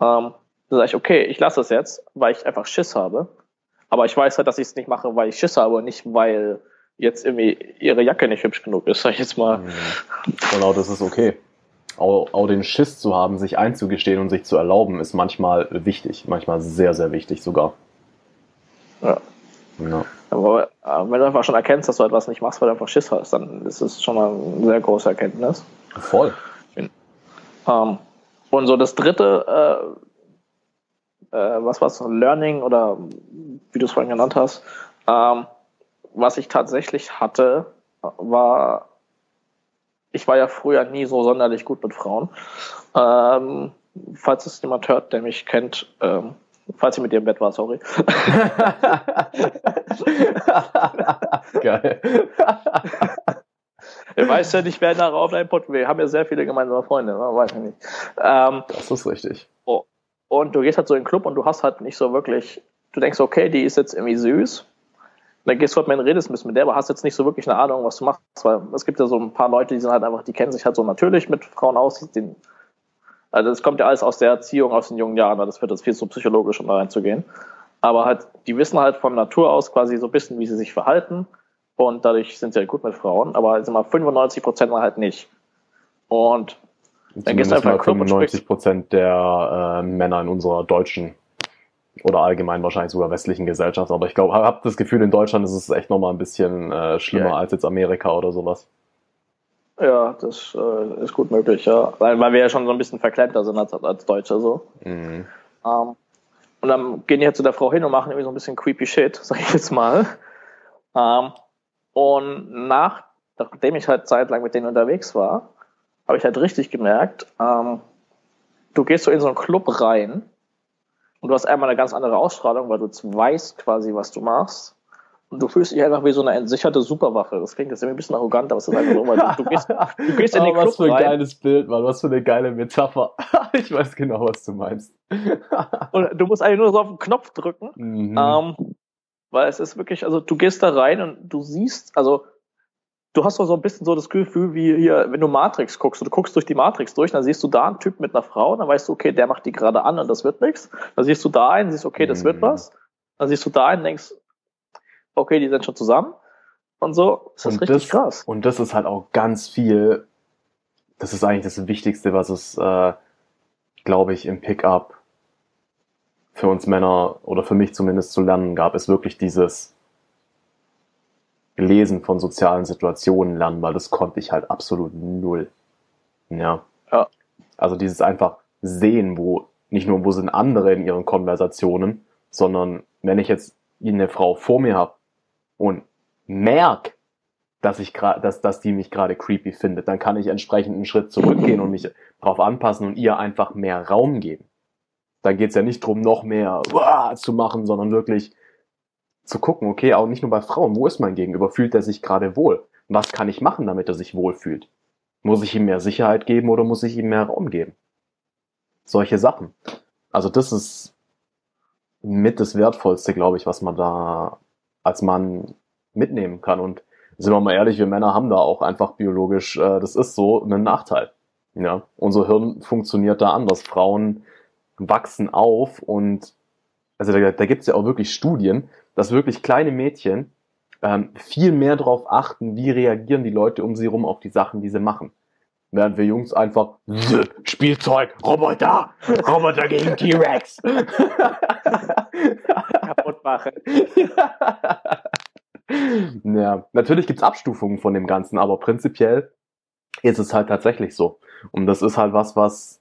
Ähm, dann sage ich, okay, ich lasse es jetzt, weil ich einfach Schiss habe. Aber ich weiß halt, dass ich es nicht mache, weil ich Schiss habe und nicht, weil jetzt irgendwie ihre Jacke nicht hübsch genug ist, sag ich jetzt mal. Mhm. Genau, das ist okay. Auch, auch den Schiss zu haben, sich einzugestehen und sich zu erlauben, ist manchmal wichtig. Manchmal sehr, sehr wichtig sogar. Ja. Ja. Aber wenn du einfach schon erkennst, dass du etwas nicht machst, weil du einfach Schiss hast, dann ist es schon mal eine sehr große Erkenntnis. Voll. Ähm, und so das dritte, äh, äh, was war's, Learning oder wie du es vorhin genannt hast, ähm, was ich tatsächlich hatte, war, ich war ja früher nie so sonderlich gut mit Frauen. Ähm, falls es jemand hört, der mich kennt, ähm, falls ich mit dir im Bett war, sorry. Geil. Ich weiß ja nicht, wer nachher auf deinem Podcast. Wir haben ja sehr viele gemeinsame Freunde, ne? Weiß ich nicht. Ähm, das ist richtig. Oh. Und du gehst halt so in den Club und du hast halt nicht so wirklich, du denkst, okay, die ist jetzt irgendwie süß. Dann gehst du halt mal und redest ein bisschen mit der, aber hast jetzt nicht so wirklich eine Ahnung, was du machst. Weil es gibt ja so ein paar Leute, die sind halt einfach, die kennen sich halt so natürlich mit Frauen aus, die, also das kommt ja alles aus der Erziehung, aus den jungen Jahren, weil das wird jetzt viel zu psychologisch, um da reinzugehen. Aber halt, die wissen halt von Natur aus quasi so ein bisschen, wie sie sich verhalten, und dadurch sind sie halt gut mit Frauen, aber also mal fünfundneunzig Prozent halt nicht. Und dann zumindest gehst du einfach in den Club und sprichst. fünfundneunzig Prozent der äh, Männer in unserer deutschen oder allgemein wahrscheinlich sogar westlichen Gesellschaft, aber ich glaube, ich habe das Gefühl, in Deutschland ist es echt nochmal ein bisschen äh, schlimmer yeah. als jetzt Amerika oder sowas. Ja, das äh, ist gut möglich, ja. Weil, weil wir ja schon so ein bisschen verklemmter sind als, als Deutsche, so. Mhm. Ähm, und dann gehen die halt zu der Frau hin und machen irgendwie so ein bisschen creepy Shit, sag ich jetzt mal. Ähm, und nach, nachdem ich halt zeitlang mit denen unterwegs war, habe ich halt richtig gemerkt, ähm, du gehst so in so einen Club rein und du hast einmal eine ganz andere Ausstrahlung, weil du jetzt weißt quasi, was du machst. Und du fühlst dich einfach wie so eine entsicherte Superwaffe. Das klingt jetzt irgendwie ein bisschen arrogant, aber es ist einfach so, weil du gehst, du gehst in den Club rein. Was für ein geiles Bild, Mann. Was für eine geile Metapher. Ich weiß genau, was du meinst. Und du musst eigentlich nur so auf den Knopf drücken. Mhm. Ähm, weil es ist wirklich, also du gehst da rein und du siehst, also du hast doch so ein bisschen so das Gefühl, wie hier, wenn du Matrix guckst, du guckst durch die Matrix durch, dann siehst du da einen Typ mit einer Frau, und dann weißt du, okay, der macht die gerade an und das wird nichts. Dann siehst du da einen, siehst, okay, das mhm. wird was. Dann siehst du da einen, denkst, okay, die sind schon zusammen und so. Das ist richtig krass. Und das ist halt auch ganz viel, das ist eigentlich das Wichtigste, was es, äh, glaube ich, im Pickup für uns Männer oder für mich zumindest zu lernen gab, ist wirklich dieses Lesen von sozialen Situationen lernen, weil das konnte ich halt absolut null. Ja. ja. Also dieses einfach sehen, wo, nicht nur wo sind andere in ihren Konversationen, sondern wenn ich jetzt eine Frau vor mir habe und merke, dass ich gerade, dass, dass die mich gerade creepy findet, dann kann ich entsprechend einen Schritt zurückgehen und mich drauf anpassen und ihr einfach mehr Raum geben. Dann geht's ja nicht drum, noch mehr uah, zu machen, sondern wirklich zu gucken, okay, auch nicht nur bei Frauen, wo ist mein Gegenüber? Fühlt er sich gerade wohl? Was kann ich machen, damit er sich wohl fühlt? Muss ich ihm mehr Sicherheit geben oder muss ich ihm mehr Raum geben? Solche Sachen. Also das ist mit das Wertvollste, glaube ich, was man da als Mann mitnehmen kann. Und sind wir mal ehrlich, wir Männer haben da auch einfach biologisch, äh, das ist so, einen Nachteil. Ja? Unser Hirn funktioniert da anders. Frauen wachsen auf und also da, da gibt es ja auch wirklich Studien, dass wirklich kleine Mädchen ähm, viel mehr darauf achten, wie reagieren die Leute um sie rum auf die Sachen, die sie machen. Während wir Jungs einfach Spielzeug, Roboter, Roboter gegen T-Rex. Kaputt machen. Ja, natürlich gibt's Abstufungen von dem Ganzen, aber prinzipiell ist es halt tatsächlich so. Und das ist halt was, was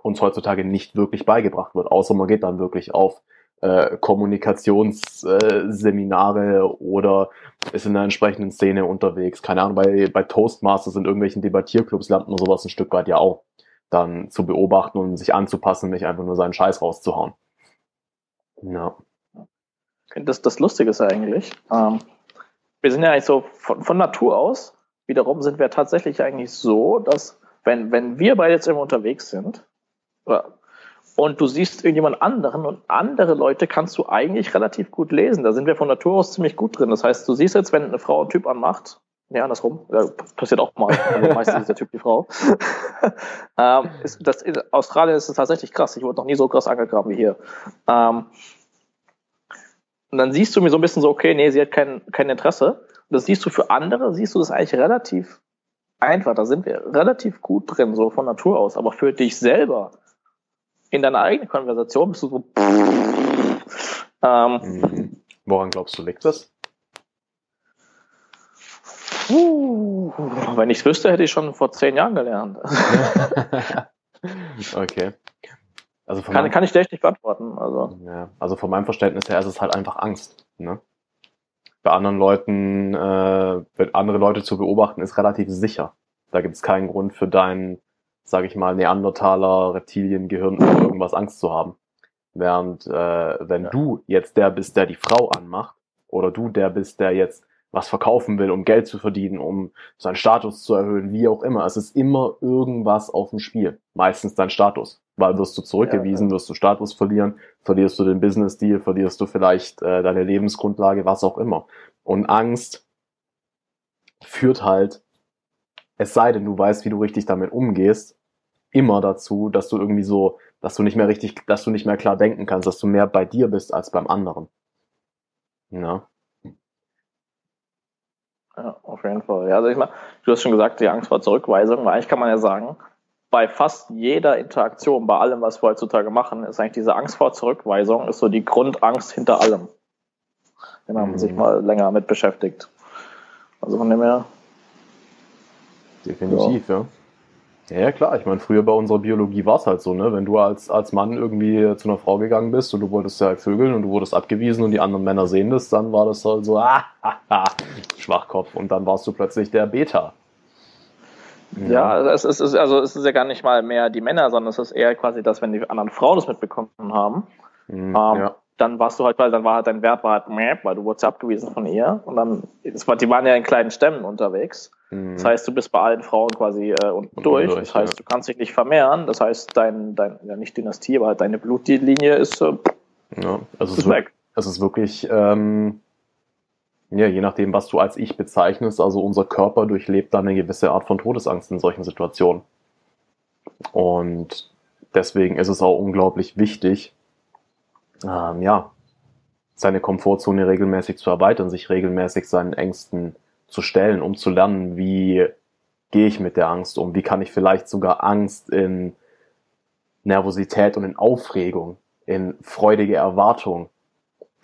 uns heutzutage nicht wirklich beigebracht wird, außer man geht dann wirklich auf äh, Kommunikationsseminare äh, oder ist in einer entsprechenden Szene unterwegs. Keine Ahnung, bei, bei Toastmasters in irgendwelchen Debattierclubs lernt man sowas ein Stück weit ja auch. Dann zu beobachten und sich anzupassen, nicht einfach nur seinen Scheiß rauszuhauen. Ja. das, das Lustige ist ja eigentlich, ähm, wir sind ja eigentlich so von, von Natur aus, wiederum sind wir tatsächlich eigentlich so, dass wenn, wenn wir beide jetzt immer unterwegs sind oder, und du siehst irgendjemand anderen und andere Leute kannst du eigentlich relativ gut lesen. Da sind wir von Natur aus ziemlich gut drin. Das heißt, du siehst jetzt, wenn eine Frau einen Typ anmacht, ja, andersrum, ja, passiert auch mal, also meistens ist der Typ die Frau. ähm, ist, das, in Australien ist es tatsächlich krass. Ich wurde noch nie so krass angegraben wie hier. Ähm, und dann siehst du mir so ein bisschen so, okay, nee, sie hat kein, kein Interesse. Und das siehst du für andere, siehst du das eigentlich relativ einfach. Da sind wir relativ gut drin, so von Natur aus. Aber für dich selber, in deiner eigenen Konversation, bist du so... Ähm, Woran glaubst du, liegt das? Uh, wenn ich es wüsste, hätte ich schon vor zehn Jahren gelernt. Okay. Also von kann, kann ich echt nicht beantworten. Also. Ja, also von meinem Verständnis her ist es halt einfach Angst. Ne? Bei anderen Leuten, äh, wenn andere Leute zu beobachten, ist relativ sicher. Da gibt es keinen Grund für dein, sage ich mal, Neandertaler, Reptiliengehirn oder irgendwas Angst zu haben. Während äh, wenn ja. du jetzt der bist, der die Frau anmacht, oder du der bist, der jetzt was verkaufen will, um Geld zu verdienen, um seinen Status zu erhöhen, wie auch immer. Es ist immer irgendwas auf dem Spiel. Meistens dein Status. Weil wirst du zurückgewiesen, ja, ja. wirst du Status verlieren, verlierst du den Business-Deal, verlierst du vielleicht äh, deine Lebensgrundlage, was auch immer. Und Angst führt halt, es sei denn, du weißt, wie du richtig damit umgehst, immer dazu, dass du irgendwie so, dass du nicht mehr richtig, dass du nicht mehr klar denken kannst, dass du mehr bei dir bist als beim anderen. Ja. Ja, auf jeden Fall. Ja, also ich meine, du hast schon gesagt, die Angst vor Zurückweisung, weil eigentlich kann man ja sagen, bei fast jeder Interaktion, bei allem, was wir heutzutage machen, ist eigentlich diese Angst vor Zurückweisung, ist so die Grundangst hinter allem, wenn man mhm. sich mal länger mit beschäftigt. Also von dem her. Definitiv, ja. Ja, ja klar, ich meine, früher bei unserer Biologie war es halt so, ne? Wenn du als, als Mann irgendwie zu einer Frau gegangen bist und du wolltest ja halt vögeln und du wurdest abgewiesen und die anderen Männer sehen das, dann war das halt so, ah, ha, ha, Schwachkopf, und dann warst du plötzlich der Beta. Ja, ja es, ist, es ist also es ist ja gar nicht mal mehr die Männer, sondern es ist eher quasi das, wenn die anderen Frauen das mitbekommen haben, mhm, ähm, ja. dann warst du halt, weil dann war halt dein Wert, war halt mäp, weil du wurdest ja abgewiesen von ihr und dann, das war, die waren ja in kleinen Stämmen unterwegs. Das heißt, du bist bei allen Frauen quasi äh, unten durch. durch. Das heißt, ja. du kannst dich nicht vermehren. Das heißt, dein, dein ja nicht Dynastie, aber halt deine Blutlinie ist, äh, ja, also ist es weg. Es ist wirklich, ähm, ja, je nachdem, was du als Ich bezeichnest, also unser Körper durchlebt dann eine gewisse Art von Todesangst in solchen Situationen. Und deswegen ist es auch unglaublich wichtig, ähm, ja, seine Komfortzone regelmäßig zu erweitern, sich regelmäßig seinen Ängsten zu stellen, um zu lernen, wie gehe ich mit der Angst um, wie kann ich vielleicht sogar Angst in Nervosität und in Aufregung, in freudige Erwartung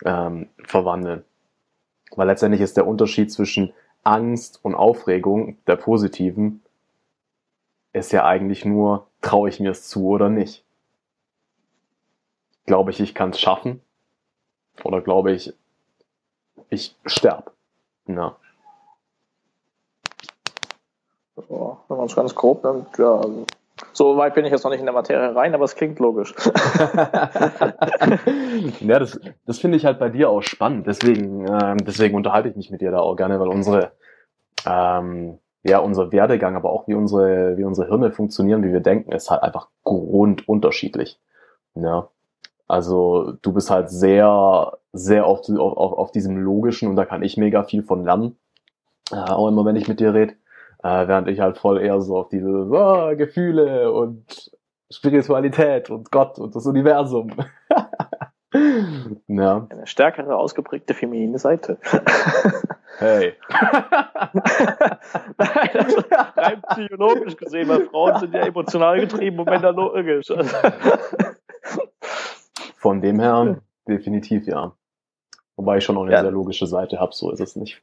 ähm, verwandeln. Weil letztendlich ist der Unterschied zwischen Angst und Aufregung, der positiven, ist ja eigentlich nur, traue ich mir es zu oder nicht? Glaube ich, ich kann es schaffen? Oder glaube ich, ich sterbe? Na. So, wenn man es ganz grob nimmt, ja, also so weit bin ich jetzt noch nicht in der Materie rein, aber es klingt logisch. Ja, das, das finde ich halt bei dir auch spannend, deswegen, ähm, deswegen unterhalte ich mich mit dir da auch gerne, weil unsere, ähm, ja, unser Werdegang, aber auch wie unsere, wie unsere Hirne funktionieren, wie wir denken, ist halt einfach grundunterschiedlich. Ja, also du bist halt sehr, sehr auf, auf, auf diesem Logischen, und da kann ich mega viel von lernen, äh, auch immer wenn ich mit dir rede. Äh, während ich halt voll eher so auf diese oh, Gefühle und Spiritualität und Gott und das Universum. Ja. Eine stärkere, ausgeprägte feminine Seite. Hey. Nein, also rein psychologisch gesehen, weil Frauen sind ja emotional getrieben und Männer logisch. Von dem her definitiv ja. Wobei ich schon auch eine ja. sehr logische Seite habe, so ist es nicht.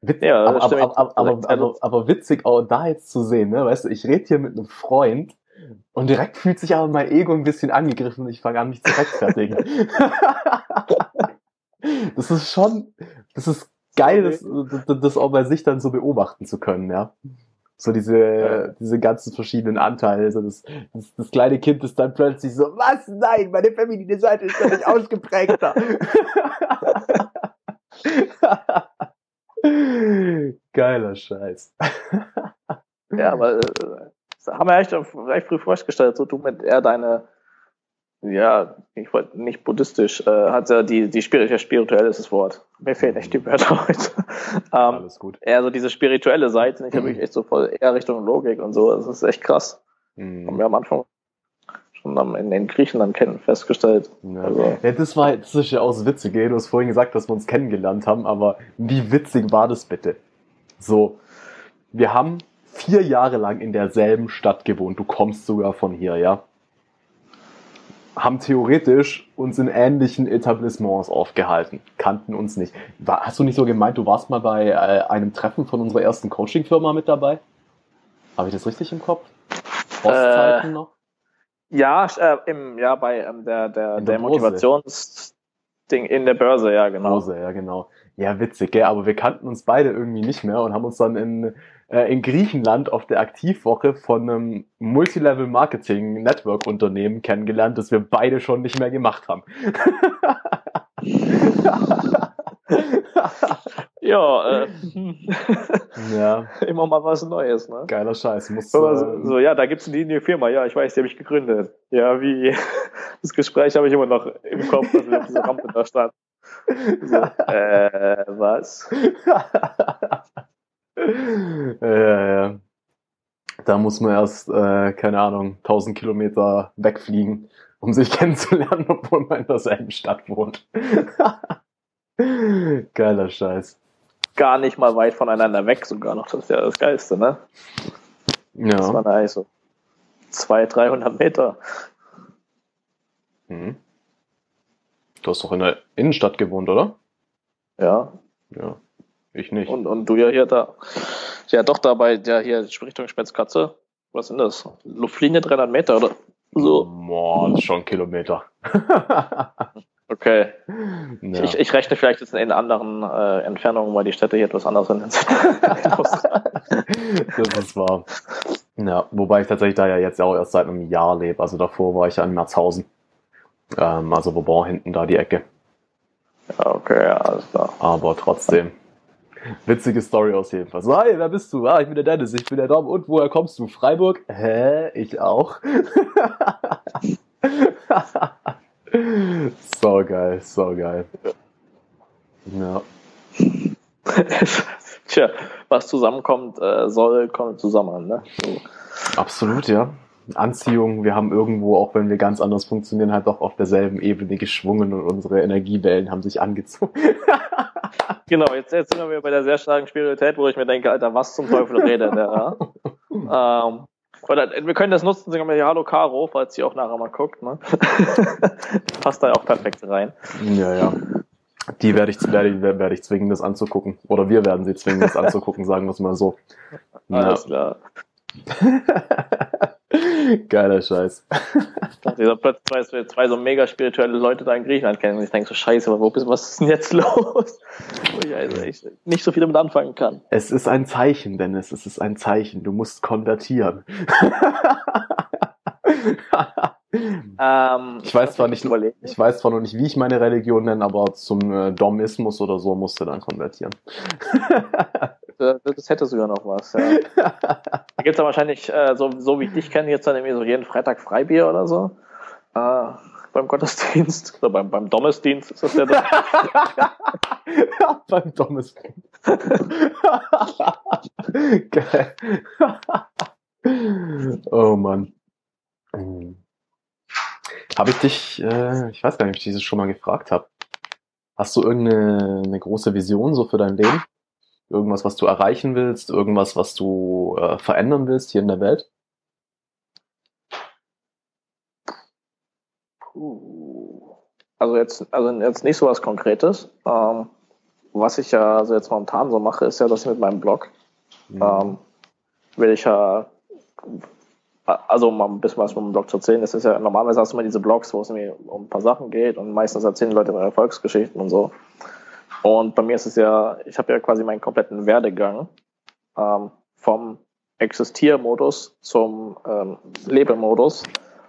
Witz, ja, aber, aber, aber, aber, aber, aber witzig auch da jetzt zu sehen, ne? Weißt du, ich rede hier mit einem Freund und direkt fühlt sich aber mein Ego ein bisschen angegriffen und ich fange an, mich zu rechtfertigen. Das ist schon, das ist geil, das, das auch bei sich dann so beobachten zu können, ja. So diese, ja. diese ganzen verschiedenen Anteile. So das, das, das kleine Kind ist dann plötzlich so, was? Nein, meine feminine Seite ist doch nicht ausgeprägter. Geiler Scheiß. Ja, aber das haben wir echt recht früh festgestellt, so du mit eher deine, ja, ich wollte nicht buddhistisch, äh, hat ja die, die spirituelle, spirituell ist das Wort. Mir fehlen echt die Wörter heute. ähm, Alles gut. Eher so diese spirituelle Seite. Ich habe mich echt so voll eher Richtung Logik und so. Das ist echt krass. Mhm. Haben wir am Anfang schon in den Griechenland kennen festgestellt. Ja. Also, ja, das war, das ist ja auch so witzig. Du hast vorhin gesagt, dass wir uns kennengelernt haben, aber wie witzig war das bitte? So, wir haben vier Jahre lang in derselben Stadt gewohnt. Du kommst sogar von hier, ja? Haben theoretisch uns in ähnlichen Etablissements aufgehalten, kannten uns nicht. War, hast du nicht so gemeint, du warst mal bei äh, einem Treffen von unserer ersten Coaching-Firma mit dabei? Habe ich das richtig im Kopf? Postzeiten äh, noch? Ja, äh, im, ja bei ähm, der, der, der, der Motivationsding in der Börse, ja genau. Börse, ja genau. Ja, witzig, gell? Aber wir kannten uns beide irgendwie nicht mehr und haben uns dann in, äh, in Griechenland auf der Aktivwoche von einem Multilevel-Marketing-Network-Unternehmen kennengelernt, das wir beide schon nicht mehr gemacht haben. Ja, äh, ja, immer mal was Neues, ne? Geiler Scheiß. Muss, äh, so, so, ja, da gibt's eine Firma, ja, ich weiß, die habe ich gegründet. Ja, wie, das Gespräch habe ich immer noch im Kopf, dass wir auf dieser Rampe da stand. So, äh, was? äh, da muss man erst, äh, keine Ahnung, tausend Kilometer wegfliegen, um sich kennenzulernen, obwohl man in derselben Stadt wohnt. Geiler Scheiß. Gar nicht mal weit voneinander weg, sogar noch. Das ist ja das Geilste, ne? Ja. Das waren eigentlich so zweihundert, dreihundert Meter. Mhm. Du hast doch in der Innenstadt gewohnt, oder? Ja. Ja, ich nicht. Und, und du ja hier da. Ja, doch, da bei der hier Richtung Spätzkatze. Was sind das? Luftlinie dreihundert Meter, oder? So. Boah, das ist schon ein Kilometer. Okay. Ja. Ich, ich rechne vielleicht jetzt in anderen äh, Entfernungen, weil die Städte hier etwas anders sind. Das ist wahr. Ja, wobei ich tatsächlich da ja jetzt auch erst seit einem Jahr lebe. Also davor war ich ja in Merzhausen. Ähm, also Bourbon hinten da die Ecke. Okay, ja, alles klar. Aber trotzdem. Witzige Story aus jedem Fall. So, hey, wer bist du? Ah, ich bin der Dennis, ich bin der Dom. Und woher kommst du? Freiburg? Hä? Ich auch? So geil, so geil. Ja. Tja, was zusammenkommt, äh, soll, kommt zusammen, ne? So. Absolut, ja. Anziehung, wir haben irgendwo, auch wenn wir ganz anders funktionieren, halt auch auf derselben Ebene geschwungen und unsere Energiewellen haben sich angezogen. Genau, jetzt, jetzt sind wir bei der sehr starken Spiritualität, wo ich mir denke, Alter, was zum Teufel redet der? Ja? ähm, wir können das nutzen, sagen wir, ja, hallo Caro, falls sie auch nachher mal guckt, ne? Passt da auch perfekt rein. Ja, ja. Die werde ich, werde, werde ich zwingen, das anzugucken. Oder wir werden sie zwingen, das anzugucken, sagen wir es mal so. Alles klar. Geiler Scheiß. Ich dachte, dieser Platz, zwei, zwei so mega spirituelle Leute da in Griechenland kennen. Und ich denke so, scheiße, aber wo bist, was ist denn jetzt los? Wo ich also echt nicht so viel damit anfangen kann. Es ist ein Zeichen, Dennis. Es ist ein Zeichen. Du musst konvertieren. ähm, ich, weiß zwar nicht, ich weiß zwar noch nicht, wie ich meine Religion nenne, aber zum äh, Domismus oder so musst du dann konvertieren. Das hätte sogar noch was, ja. Da gibt es ja wahrscheinlich, äh, so, so wie ich dich kenne, jetzt dann irgendwie so jeden Freitag Freibier oder so. Äh, beim Gottesdienst. Oder beim, beim Dommesdienst ist das ja da. Ja, beim Dommesdienst. Geil. Oh Mann. Habe ich dich, äh, ich weiß gar nicht, ob ich dieses schon mal gefragt habe. Hast du irgendeine eine große Vision so für dein Leben? Irgendwas, was du erreichen willst? Irgendwas, was du äh, verändern willst hier in der Welt? Also jetzt, also jetzt nicht so was Konkretes. Ähm, was ich ja also jetzt momentan so mache, ist ja, dass ich mit meinem Blog mhm. ähm, will ich ja also mal ein bisschen was mit dem Blog zu erzählen. Das ist ja normalerweise hast du immer diese Blogs, wo es irgendwie um ein paar Sachen geht und meistens erzählen Leute ihre Erfolgsgeschichten und so. Und bei mir ist es ja, ich habe ja quasi meinen kompletten Werdegang ähm, vom Existiermodus zum ähm, Lebemodus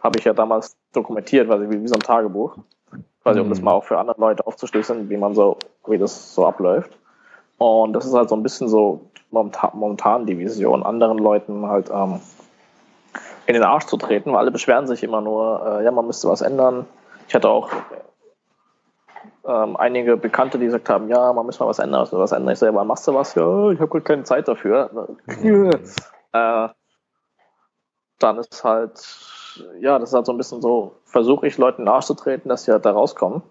habe ich ja damals dokumentiert, quasi wie, wie so ein Tagebuch. Quasi, um das mal auch für andere Leute aufzuschlüsseln, wie man so, wie das so abläuft. Und das ist halt so ein bisschen so momentan, momentan die Vision, anderen Leuten halt ähm, in den Arsch zu treten, weil alle beschweren sich immer nur, äh, ja, man müsste was ändern. Ich hatte auch ähm, einige Bekannte, die gesagt haben, ja, man muss mal was ändern, man muss was ändern. Ich sage, wann machst du was? Ja, ich habe gar keine Zeit dafür. äh, dann ist halt, ja, das ist halt so ein bisschen so, versuche ich Leuten in den Arsch zu treten, dass sie halt da rauskommen.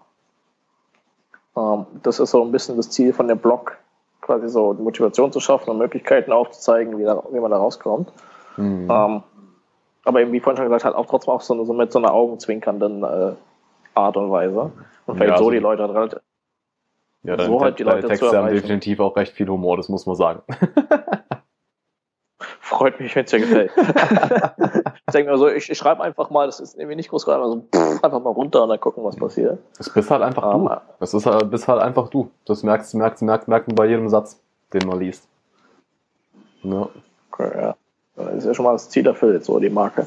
Ähm, das ist so ein bisschen das Ziel von dem Blog, quasi so Motivation zu schaffen und Möglichkeiten aufzuzeigen, wie, da, wie man da rauskommt. Mhm. Ähm, aber eben, wie vorhin schon gesagt, halt auch trotzdem auch so, so mit so einer augenzwinkernden äh, Art und Weise. Und vielleicht ja, so also die Leute halt ja, dann so halt die Leute Texte zu erreichen. Haben definitiv auch recht viel Humor, das muss man sagen. Freut mich, wenn es dir gefällt. Ich denke mir so, ich, ich schreibe einfach mal, das ist irgendwie nicht groß, also pff, einfach mal runter und dann gucken, was passiert. Das bist halt einfach um, du. Das ist halt, bist halt einfach du. Das merkst du merkst, merkst, merkst bei jedem Satz, den man liest. Ja. Okay, ja. Das ist ja schon mal das Ziel erfüllt, so die Marke.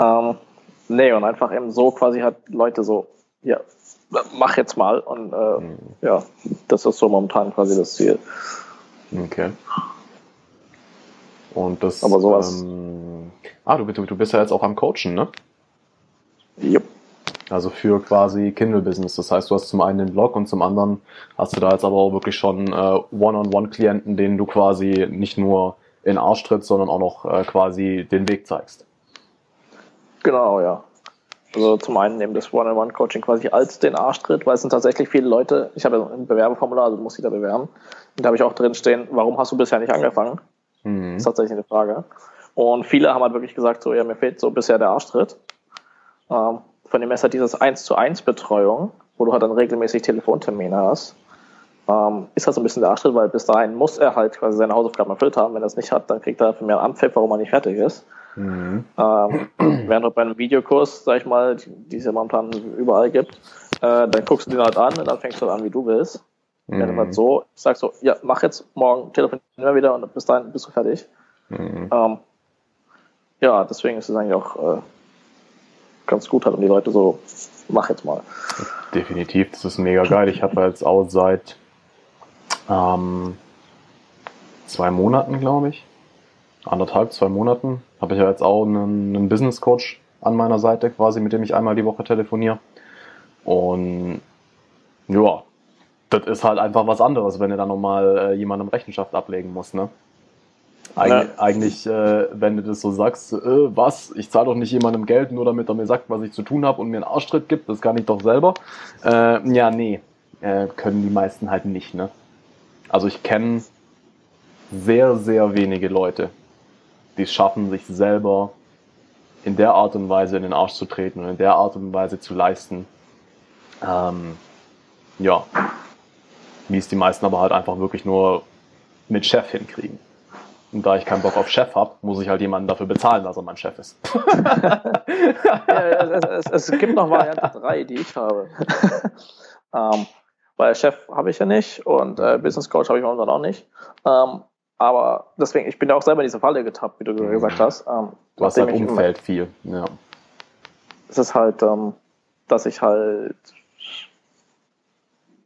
Ähm, nee, und einfach eben so quasi hat Leute so, ja, mach jetzt mal. Und äh, mhm. ja, das ist so momentan quasi das Ziel. Okay. Und das, aber sowas. Ähm, ah, du, du, du bist ja jetzt auch am Coachen, ne? Jupp. Also für quasi Kindle-Business. Das heißt, du hast zum einen den Blog und zum anderen hast du da jetzt aber auch wirklich schon äh, One-on-One-Klienten, denen du quasi nicht nur in den Arsch trittst, sondern auch noch äh, quasi den Weg zeigst. Genau, ja. Also zum einen eben das One-on-One-Coaching quasi als den Arschtritt, weil es sind tatsächlich viele Leute, ich habe ein Bewerbeformular, also muss ich da bewerben, und da habe ich auch drin stehen, warum hast du bisher nicht angefangen? Das ist tatsächlich eine Frage. Und viele haben halt wirklich gesagt, so, ja, mir fehlt so bisher der Arschtritt. Ähm, von dem ist halt dieses eins zu eins Betreuung, wo du halt dann regelmäßig Telefontermine hast, ähm, ist halt so ein bisschen der Arschtritt, weil bis dahin muss er halt quasi seine Hausaufgaben erfüllt haben. Wenn er es nicht hat, dann kriegt er von mir einen Anpfiff, warum er nicht fertig ist. Mhm. Ähm, während du bei einem Videokurs, sag ich mal, die es ja momentan überall gibt, äh, dann guckst du den halt an und dann fängst du halt an, wie du willst. Ja, dann halt so, ich sag so, ja, mach jetzt morgen, telefonieren wir wieder und bis dahin bist du fertig. Mhm. Ähm, ja, deswegen ist es eigentlich auch äh, ganz gut, halt, um die Leute so, mach jetzt mal. Definitiv, das ist mega geil. Ich habe jetzt auch seit ähm, zwei Monaten, glaube ich, anderthalb, zwei Monaten, habe ich ja jetzt auch einen, einen Business Coach an meiner Seite quasi, mit dem ich einmal die Woche telefoniere. Und ja, das ist halt einfach was anderes, wenn du dann nochmal äh, jemandem Rechenschaft ablegen musst, ne? Eig- ja. Eigentlich, äh, wenn du das so sagst, äh, was, ich zahle doch nicht jemandem Geld, nur damit er mir sagt, was ich zu tun habe und mir einen Arschtritt gibt, das kann ich doch selber. Äh, ja, nee, äh, können die meisten halt nicht, ne? Also ich kenne sehr, sehr wenige Leute, die es schaffen, sich selber in der Art und Weise in den Arsch zu treten und in der Art und Weise zu leisten. Ähm, ja. Wie es die meisten aber halt einfach wirklich nur mit Chef hinkriegen. Und da ich keinen Bock auf Chef habe, muss ich halt jemanden dafür bezahlen, dass er mein Chef ist. es, es, es gibt noch Variante drei, die ich habe. ähm, weil Chef habe ich ja nicht und äh, Business Coach habe ich momentan auch nicht. Ähm, aber deswegen, ich bin ja auch selber in diese Falle getappt, wie du gesagt hast. Ähm, du hast halt Umfeld viel. Ja. Es ist halt, ähm, dass ich halt...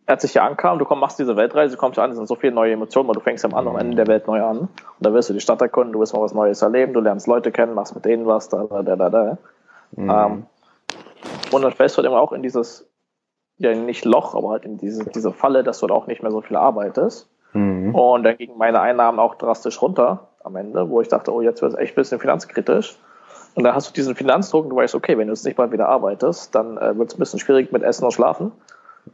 Als ich hier ankam, du komm, machst diese Weltreise, du kommst hier an, es sind so viele neue Emotionen, weil du fängst am anderen Ende der Welt neu an. Und da wirst du die Stadt erkunden, du wirst mal was Neues erleben, du lernst Leute kennen, machst mit denen was, da, da, da, da. Mhm. Um, und dann fällst du halt immer auch in dieses, ja nicht Loch, aber halt in diese, diese Falle, dass du da auch nicht mehr so viel arbeitest. Mhm. Und dann gingen meine Einnahmen auch drastisch runter am Ende, wo ich dachte, oh, jetzt wird es echt ein bisschen finanzkritisch. Und da hast du diesen Finanzdruck und du weißt, okay, wenn du jetzt nicht bald wieder arbeitest, dann äh, wird es ein bisschen schwierig mit Essen und Schlafen.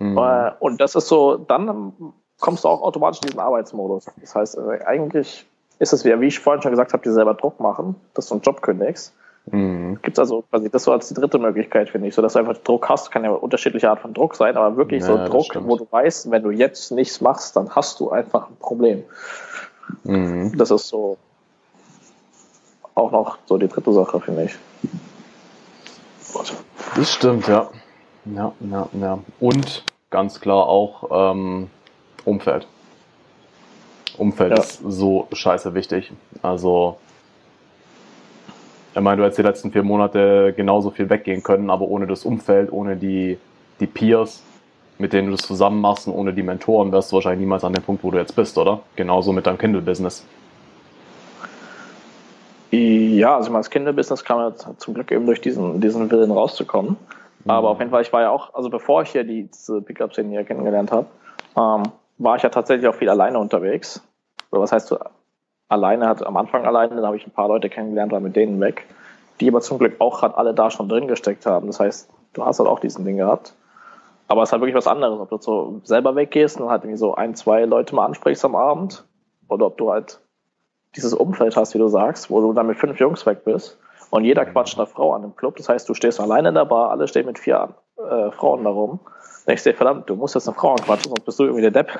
Mhm. Und das ist so, dann kommst du auch automatisch in diesen Arbeitsmodus. Das heißt, eigentlich ist es, wie ich vorhin schon gesagt habe, dir selber Druck machen, dass du einen Job kündigst. Mhm. Gibt es also quasi das so als die dritte Möglichkeit, finde ich, so dass du einfach Druck hast. Kann ja unterschiedliche Art von Druck sein, aber wirklich ja, so Druck, wo du weißt, wenn du jetzt nichts machst, dann hast du einfach ein Problem. Mhm. Das ist so auch noch so die dritte Sache, finde ich. Das stimmt, ja. Ja, ja, ja. Und ganz klar auch ähm, Umfeld. Umfeld ja. Ist so scheiße wichtig. Also Ich meine, du hättest die letzten vier Monate genauso viel weggehen können, aber ohne das Umfeld, ohne die, die Peers, mit denen du das zusammen machst, und ohne die Mentoren wärst du wahrscheinlich niemals an dem Punkt, wo du jetzt bist, oder? Genauso mit deinem Kindle-Business. Ja, also das Kindle-Business kam ja zum Glück eben durch diesen, diesen Willen rauszukommen. Mhm. Aber auf jeden Fall, ich war ja auch, also bevor ich hier die Pickup-Szene hier kennengelernt habe, ähm, war ich ja tatsächlich auch viel alleine unterwegs. Oder was heißt du? Alleine, hat am Anfang alleine, dann habe ich ein paar Leute kennengelernt, war mit denen weg, die aber zum Glück auch gerade alle da schon drin gesteckt haben. Das heißt, du hast halt auch diesen Ding gehabt. Aber es ist halt wirklich was anderes, ob du so selber weggehst und halt irgendwie so ein, zwei Leute mal ansprichst am Abend oder ob du halt dieses Umfeld hast, wie du sagst, wo du dann mit fünf Jungs weg bist und jeder quatscht eine Frau an im Club. Das heißt, du stehst alleine in der Bar, alle stehen mit vier äh, Frauen da rum. Und ich sehe, verdammt, du musst jetzt eine Frau anquatschen, sonst bist du irgendwie der Depp.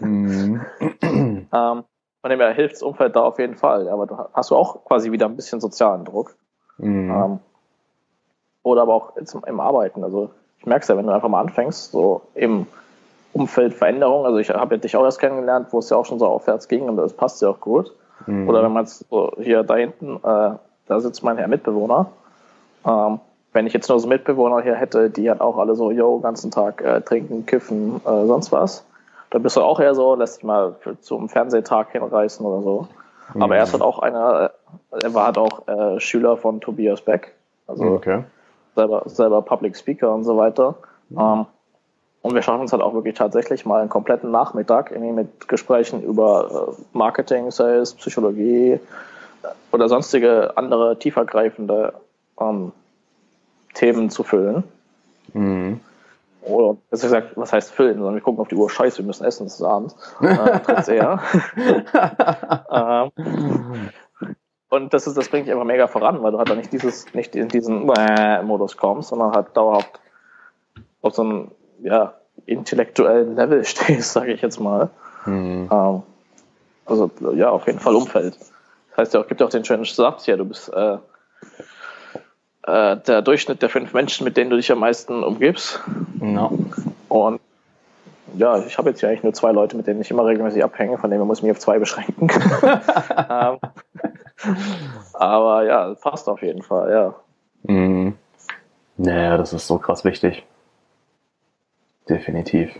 Mhm. ähm, Von dem her hilft das Umfeld da auf jeden Fall, aber da hast du auch quasi wieder ein bisschen sozialen Druck. Mhm. Ähm, oder aber auch im Arbeiten. Also ich merke es ja, wenn du einfach mal anfängst, so im Umfeld Veränderung. Also ich habe ja dich auch erst kennengelernt, wo es ja auch schon so aufwärts ging und das passt ja auch gut. Mhm. Oder wenn man jetzt so hier da hinten, äh, da sitzt mein Herr Mitbewohner. Ähm, wenn ich jetzt nur so Mitbewohner hier hätte, die halt auch alle so, yo, ganzen Tag äh, trinken, kiffen, äh, sonst was. Da bist du auch eher so, lässt dich mal zum Fernsehtag hinreißen oder so. Mhm. Aber er ist halt auch einer, er war halt auch äh, Schüler von Tobias Beck. Also okay. selber, selber Public Speaker und so weiter. Mhm. Um, und wir schaffen uns halt auch wirklich tatsächlich mal einen kompletten Nachmittag irgendwie mit Gesprächen über Marketing, Sales, Psychologie oder sonstige andere tiefergreifende um, Themen zu füllen. Mhm. Oder besser gesagt, was heißt füllen, sondern wir gucken auf die Uhr, scheiße, wir müssen essen, es ist abends. Äh, trifft's eher. ähm, und das, ist, das bringt dich einfach mega voran, weil du halt dann nicht dieses, nicht in diesen äh, Modus kommst, sondern halt dauerhaft auf so einem ja, intellektuellen Level stehst, sage ich jetzt mal. Mhm. Ähm, also ja, auf jeden Fall Umfeld. Das heißt ja auch, gibt ja auch den schönen Satz hier, du bist äh, der Durchschnitt der fünf Menschen, mit denen du dich am meisten umgibst. No. Und ja, ich habe jetzt ja eigentlich nur zwei Leute, mit denen ich immer regelmäßig abhänge, von denen muss ich mich auf zwei beschränken. Aber ja, passt auf jeden Fall, ja. Mm. Naja, das ist so krass wichtig. Definitiv.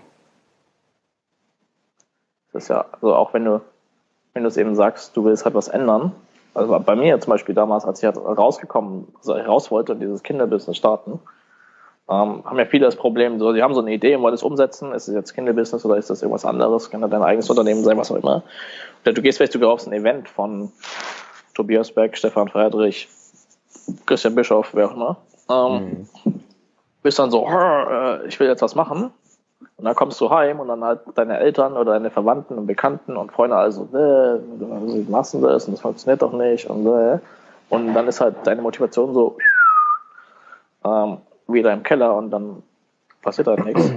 Das ist ja, also auch wenn du, wenn du es eben sagst, du willst halt was ändern. Also bei mir zum Beispiel damals, als ich halt rausgekommen, also ich raus wollte und dieses Kinderbusiness starten, ähm, haben ja viele das Problem, so, die haben so eine Idee und wollen es umsetzen, ist es jetzt Kinderbusiness oder ist das irgendwas anderes, kann das dein eigenes Unternehmen sein, was auch immer. Oder du gehst vielleicht sogar auf ein Event von Tobias Beck, Stefan Friedrich, Christian Bischof, wer auch immer. Ähm, mhm. Bist dann so, äh, ich will jetzt was machen. Und dann kommst du heim und dann halt deine Eltern oder deine Verwandten und Bekannten und Freunde also, äh, wie machst du das und das funktioniert doch nicht und äh. Und dann ist halt deine Motivation so ähm, wieder im Keller und dann passiert halt nichts.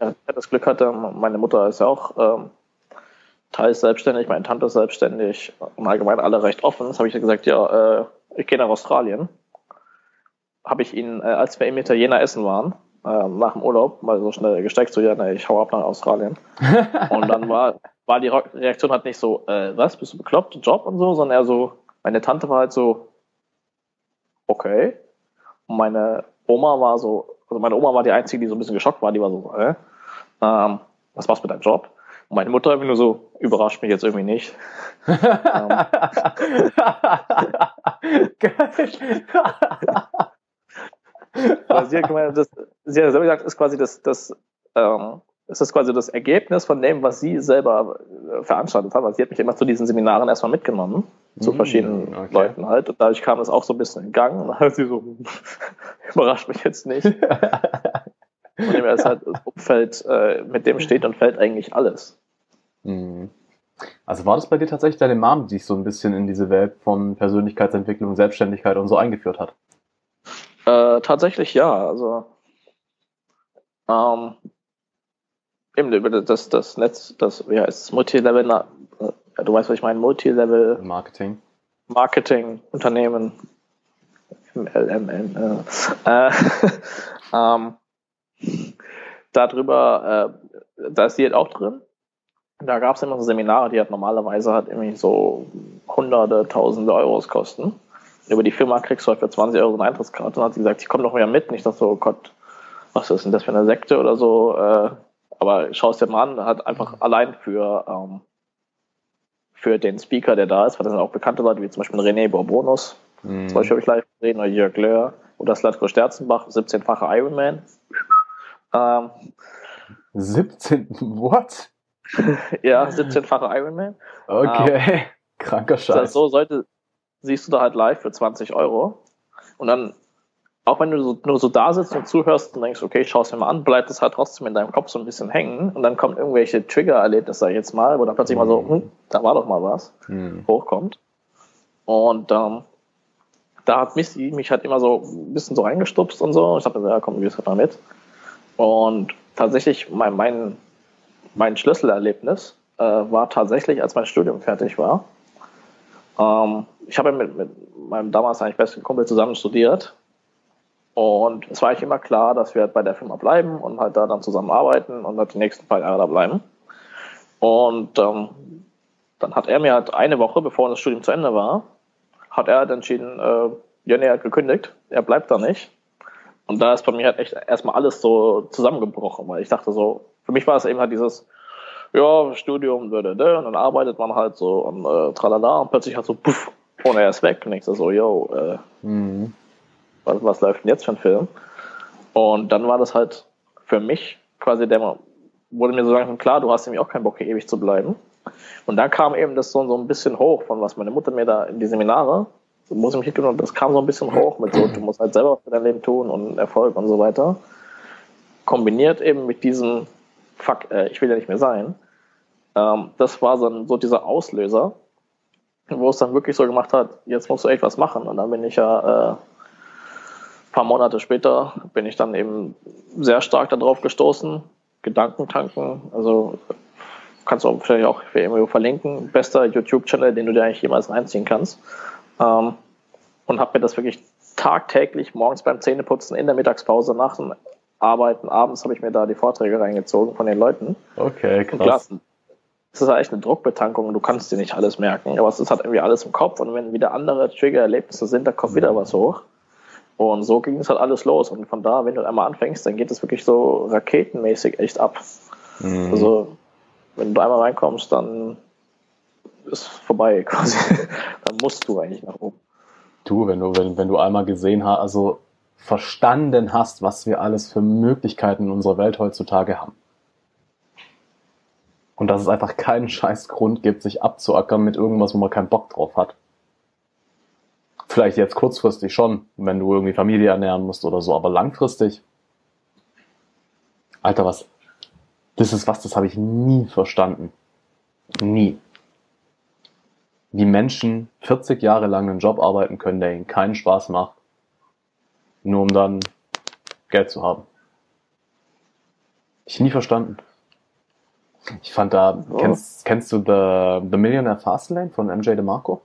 Ja, das Glück hatte, meine Mutter ist ja auch ähm, teils selbstständig, meine Tante ist selbstständig und allgemein alle recht offen. Das habe ich gesagt, ja, äh, ich gehe nach Australien. Habe ich ihnen, äh, als wir im Italiener essen waren, nach dem Urlaub mal so schnell gesteckt, so ja, ne, ich hau ab nach Australien. Und dann war, war die Reaktion halt nicht so, äh, was, bist du bekloppt, Job und so, sondern eher so, meine Tante war halt so, okay. Und meine Oma war so, also meine Oma war die Einzige, die so ein bisschen geschockt war, die war so, äh, ähm, was machst du mit deinem Job? Und meine Mutter war nur so, überrascht mich jetzt irgendwie nicht. Geil. Also sie hat gemeint, das, sie hat selber gesagt, ist quasi das, das, ähm, ist das quasi das Ergebnis von dem, was sie selber veranstaltet hat. Also sie hat mich immer zu diesen Seminaren erstmal mitgenommen, zu verschiedenen okay. Leuten halt. Und dadurch kam das auch so ein bisschen in Gang. Und dann hat sie so, überrascht mich jetzt nicht. Und dem ist halt das Umfeld, äh, mit dem steht und fällt eigentlich alles. Also war das bei dir tatsächlich deine Mom, die dich so ein bisschen in diese Welt von Persönlichkeitsentwicklung, Selbstständigkeit und so eingeführt hat? Äh, tatsächlich ja, also ähm, eben über das, das Netz, das, wie heißt es, Multilevel, äh, du weißt, was ich meine, Multilevel Marketing, Marketing, Unternehmen, M L M N, äh, äh, ähm, darüber, äh, da ist die halt auch drin, da gab es immer so Seminare, die halt normalerweise halt irgendwie so hunderte, tausende Euros kosten. über die Firma kriegst du halt für zwanzig Euro so eine Eintrittskarte. Und dann hat sie gesagt, ich komme doch wieder mit. Und ich dachte so, oh Gott, was ist denn das für eine Sekte oder so? Äh, aber schau es dir mal an, hat einfach allein für, ähm, für den Speaker, der da ist, weil das sind auch bekannte Leute, wie zum Beispiel René Borbonus, mhm. zum Beispiel habe ich live gesehen, oder Jörg Lehr, oder Slatko Sterzenbach, siebzehnfacher Ironman. ähm, siebzehn? What? Ja, siebzehnfacher Ironman. Okay, ähm, kranker Scheiß. Das heißt, so sollte, siehst du da halt live für zwanzig Euro. Und dann, auch wenn du so, nur so da sitzt und zuhörst und denkst, okay, ich schaue es mir mal an, bleibt es halt trotzdem in deinem Kopf so ein bisschen hängen. Und dann kommen irgendwelche Trigger-Erlebnisse, sag ich jetzt mal, wo dann plötzlich mhm. mal so, hm, da war doch mal was, mhm. hochkommt. Und ähm, da hat mich, mich halt immer so ein bisschen so reingestupst und so. Ich dachte, ja komm, wir gehen mal mit. Und tatsächlich mein, mein, mein Schlüsselerlebnis äh, war tatsächlich, als mein Studium fertig war. Ähm, ich habe ja mit, mit meinem damals eigentlich besten Kumpel zusammen studiert. Und es war eigentlich immer klar, dass wir halt bei der Firma bleiben und halt da dann zusammenarbeiten und halt die nächsten paar Jahre da bleiben. Und ähm, dann hat er mir halt eine Woche, bevor das Studium zu Ende war, hat er halt entschieden, äh, ja, nee, er hat gekündigt, er bleibt da nicht. Und da ist bei mir halt echt erstmal alles so zusammengebrochen, weil ich dachte so, für mich war es eben halt dieses, ja, Studium, dö, dö, dö, und dann arbeitet man halt so und äh, tralala und plötzlich halt so, puff, und er ist weg. Und ich so, so yo, äh, mhm. was, was läuft denn jetzt für ein Film? Und dann war das halt für mich quasi, der wurde mir so langsam klar, du hast nämlich auch keinen Bock, hier ewig zu bleiben. Und dann kam eben das so, so ein bisschen hoch, von was meine Mutter mir da in die Seminare, so muss ich mich hingehen, und das kam so ein bisschen hoch mit so, du musst halt selber was für dein Leben tun und Erfolg und so weiter. Kombiniert eben mit diesem, fuck, äh, ich will ja nicht mehr sein. Ähm, das war so, ein, so dieser Auslöser, wo es dann wirklich so gemacht hat, jetzt musst du echt was machen. Und dann bin ich ja, äh, ein paar Monate später bin ich dann eben sehr stark darauf gestoßen, Gedanken tanken, also kannst du auch vielleicht auch für irgendwo verlinken, bester YouTube-Channel, den du dir eigentlich jemals reinziehen kannst, ähm, und habe mir das wirklich tagtäglich morgens beim Zähneputzen, in der Mittagspause, nach dem Arbeiten, abends habe ich mir da die Vorträge reingezogen von den Leuten. Okay, krass. Es ist eigentlich eine Druckbetankung, du kannst dir nicht alles merken, aber es ist halt irgendwie alles im Kopf, und wenn wieder andere Trigger-Erlebnisse sind, da kommt wieder was hoch. Und so ging es halt alles los. Und von da, wenn du einmal anfängst, dann geht es wirklich so raketenmäßig echt ab. Mhm. Also, wenn du einmal reinkommst, dann ist vorbei quasi. Dann musst du eigentlich nach oben. Du, wenn du, wenn, wenn du einmal gesehen hast, also verstanden hast, was wir alles für Möglichkeiten in unserer Welt heutzutage haben. Und dass es einfach keinen scheiß Grund gibt, sich abzuackern mit irgendwas, wo man keinen Bock drauf hat. Vielleicht jetzt kurzfristig schon, wenn du irgendwie Familie ernähren musst oder so, aber langfristig, Alter, was, das ist was, das habe ich nie verstanden. Nie. Wie Menschen vierzig Jahre lang einen Job arbeiten können, der ihnen keinen Spaß macht, nur um dann Geld zu haben. Ich nie verstanden. Ich fand da, oh. kennst, kennst du The, The Millionaire Fastlane von M J DeMarco?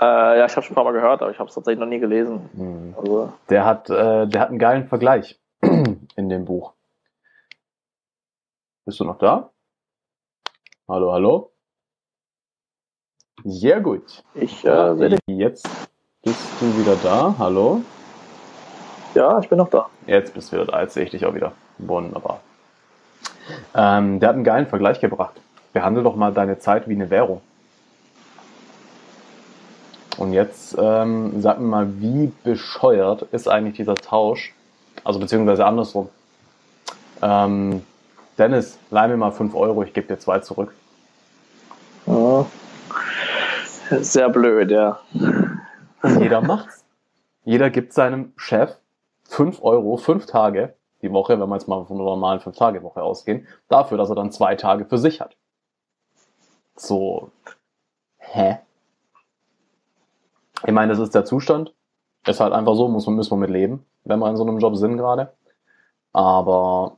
Äh, ja, ich habe schon ein paar Mal gehört, aber ich habe es tatsächlich noch nie gelesen. Mhm. Also. Der hat, äh, der hat einen geilen Vergleich in dem Buch. Bist du noch da? Hallo, hallo? Sehr gut. Ich äh, sehe dich. Jetzt bist du wieder da. Hallo? Ja, ich bin noch da. Jetzt bist du wieder da. Jetzt sehe ich dich auch wieder. Wunderbar. Ähm, der hat einen geilen Vergleich gebracht. Behandle doch mal deine Zeit wie eine Währung. Und jetzt ähm, sag mir mal, wie bescheuert ist eigentlich dieser Tausch, also beziehungsweise andersrum. Ähm, Dennis, leih mir mal fünf Euro, ich gebe dir zwei zurück. Oh. Sehr blöd, ja. Und jeder macht's. Jeder gibt seinem Chef fünf Euro, fünf Tage die Woche, wenn wir jetzt mal von einer normalen fünf Tage Woche ausgehen, dafür, dass er dann zwei Tage für sich hat. So. Hä? Ich meine, das ist der Zustand. Ist halt einfach so, muss man, müssen wir mit leben, wenn wir in so einem Job sind gerade. Aber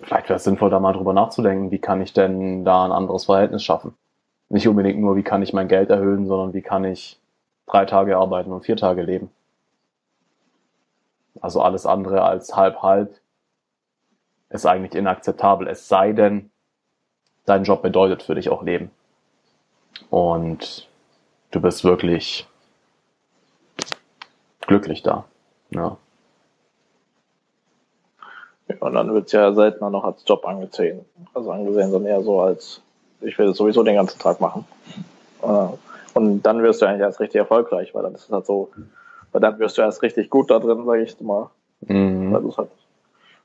vielleicht wäre es sinnvoll, da mal drüber nachzudenken, wie kann ich denn da ein anderes Verhältnis schaffen? Nicht unbedingt nur, wie kann ich mein Geld erhöhen, sondern wie kann ich drei Tage arbeiten und vier Tage leben? Also alles andere als halb-halb ist eigentlich inakzeptabel. Es sei denn, dein Job bedeutet für dich auch Leben. Und du bist wirklich glücklich da. Ja. Ja, und dann wird es ja seltener noch als Job angesehen. Also angesehen, sondern eher so als, ich will das sowieso den ganzen Tag machen. Und dann wirst du eigentlich erst richtig erfolgreich, weil dann ist es halt so, weil dann wirst du erst richtig gut da drin, sage ich mal. Mhm. Weil du es halt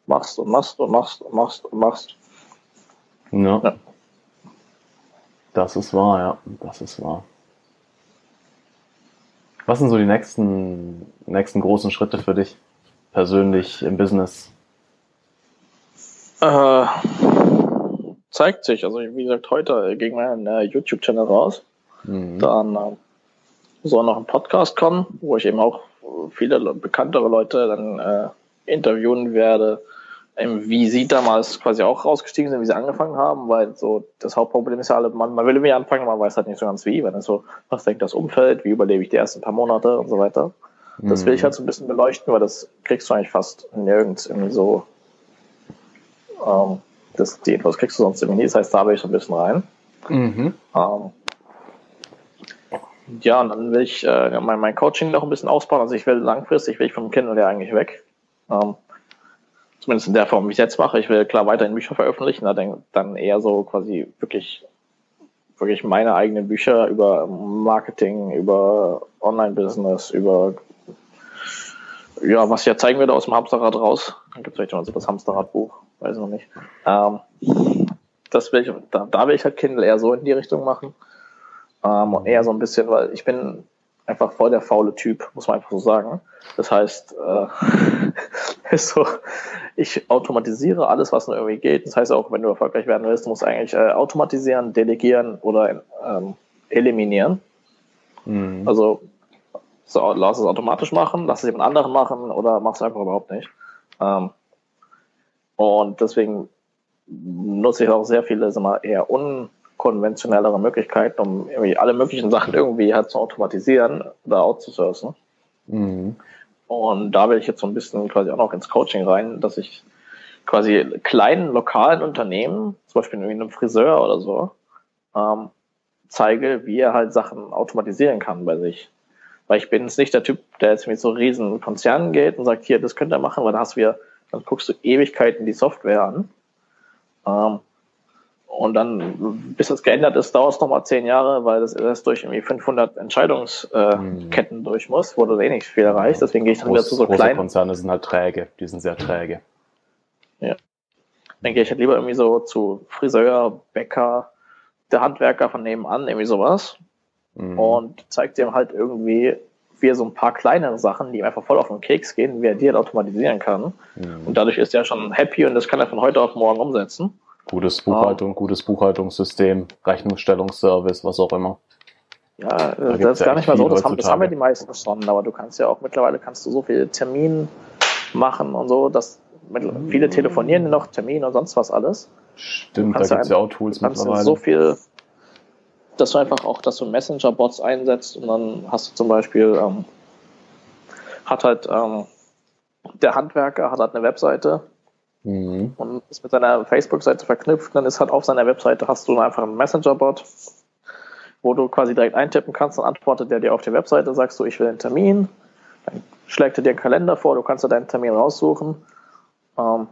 machst und machst und machst und machst und machst. Ja. Ja. Das ist wahr, ja. Das ist wahr. Was sind so die nächsten, nächsten großen Schritte für dich persönlich im Business? Äh, zeigt sich. Also wie gesagt, heute ging mein äh, YouTube-Channel raus. Mhm. Dann äh, soll noch ein Podcast kommen, wo ich eben auch viele bekanntere Leute dann äh, interviewen werde, eben wie sie damals quasi auch rausgestiegen sind, wie sie angefangen haben, weil so das Hauptproblem ist ja alle, man, man will irgendwie anfangen, man weiß halt nicht so ganz wie, weil dann so, was denkt das Umfeld, wie überlebe ich die ersten paar Monate und so weiter. Mhm. Das will ich halt so ein bisschen beleuchten, weil das kriegst du eigentlich fast nirgends irgendwie so. Ähm, das, die Infos kriegst du sonst irgendwie nie, das heißt, da will ich so ein bisschen rein. Mhm. Ähm, ja, und dann will ich äh, mein, mein Coaching noch ein bisschen ausbauen, also ich will langfristig, will ich vom Kindle ja eigentlich weg. Ähm, Zumindest in der Form, wie ich es jetzt mache. Ich will klar weiterhin Bücher veröffentlichen, dann eher so quasi wirklich, wirklich meine eigenen Bücher über Marketing, über Online-Business, über, ja, was ich ja zeigen würde aus dem Hamsterrad raus. Da gibt es vielleicht noch so das Hamsterrad-Buch, weiß ich noch nicht. Ähm, das will ich, da, da will ich halt Kindle eher so in die Richtung machen. Ähm, und eher so ein bisschen, weil ich bin einfach voll der faule Typ, muss man einfach so sagen. Das heißt, äh, ist so, ich automatisiere alles, was nur irgendwie geht. Das heißt auch, wenn du erfolgreich werden willst, du musst eigentlich äh, automatisieren, delegieren oder ähm, eliminieren. Mhm. Also so, lass es automatisch machen, lass es jemand anderen machen oder mach es einfach überhaupt nicht. Ähm, und deswegen nutze ich auch sehr viele, sag mal, eher un konventionellere Möglichkeiten, um irgendwie alle möglichen Sachen irgendwie halt zu automatisieren oder outzusourcen. Mhm. Und da will ich jetzt so ein bisschen quasi auch noch ins Coaching rein, dass ich quasi kleinen lokalen Unternehmen, zum Beispiel irgendwie einem Friseur oder so, ähm, zeige, wie er halt Sachen automatisieren kann bei sich. Weil ich bin jetzt nicht der Typ, der jetzt mit so riesen Konzernen geht und sagt, hier, das könnt ihr machen, weil dann hast du ja, dann guckst du Ewigkeiten die Software an. Ähm, Und dann, bis das geändert ist, dauert es nochmal zehn Jahre, weil das erst durch irgendwie fünfhundert Entscheidungsketten durch muss, wo du eh nicht viel erreicht. Deswegen gehe ich dann Groß, wieder zu so kleinen. Große Konzerne sind halt träge, die sind sehr träge. Ja. Dann gehe ich halt lieber irgendwie so zu Friseur, Bäcker, der Handwerker von nebenan, irgendwie sowas. Mhm. Und zeigt dem halt irgendwie, wie er so ein paar kleinere Sachen, die ihm einfach voll auf den Keks gehen, wie er die halt automatisieren kann. Mhm. Und dadurch ist er schon happy und das kann er von heute auf morgen umsetzen. Gutes Buchhaltung, ah. gutes Buchhaltungssystem, Rechnungsstellungsservice, was auch immer. Ja, da das ist ja gar nicht mal so, das haben, das haben ja die meisten schon, aber du kannst ja auch mittlerweile kannst du so viele Termine machen und so, dass hm. viele telefonieren noch, Termine und sonst was alles. Stimmt, da gibt es ja auch Tools mittlerweile. So viel, dass du einfach auch, dass du Messenger-Bots einsetzt und dann hast du zum Beispiel, ähm, hat halt, ähm, der Handwerker hat halt eine Webseite, mhm. und ist mit seiner Facebook-Seite verknüpft, dann ist halt auf seiner Webseite, hast du einfach einen Messenger-Bot, wo du quasi direkt eintippen kannst, dann antwortet der dir auf die Webseite, sagst du, ich will einen Termin, dann schlägt er dir einen Kalender vor, du kannst dir deinen Termin raussuchen, ähm,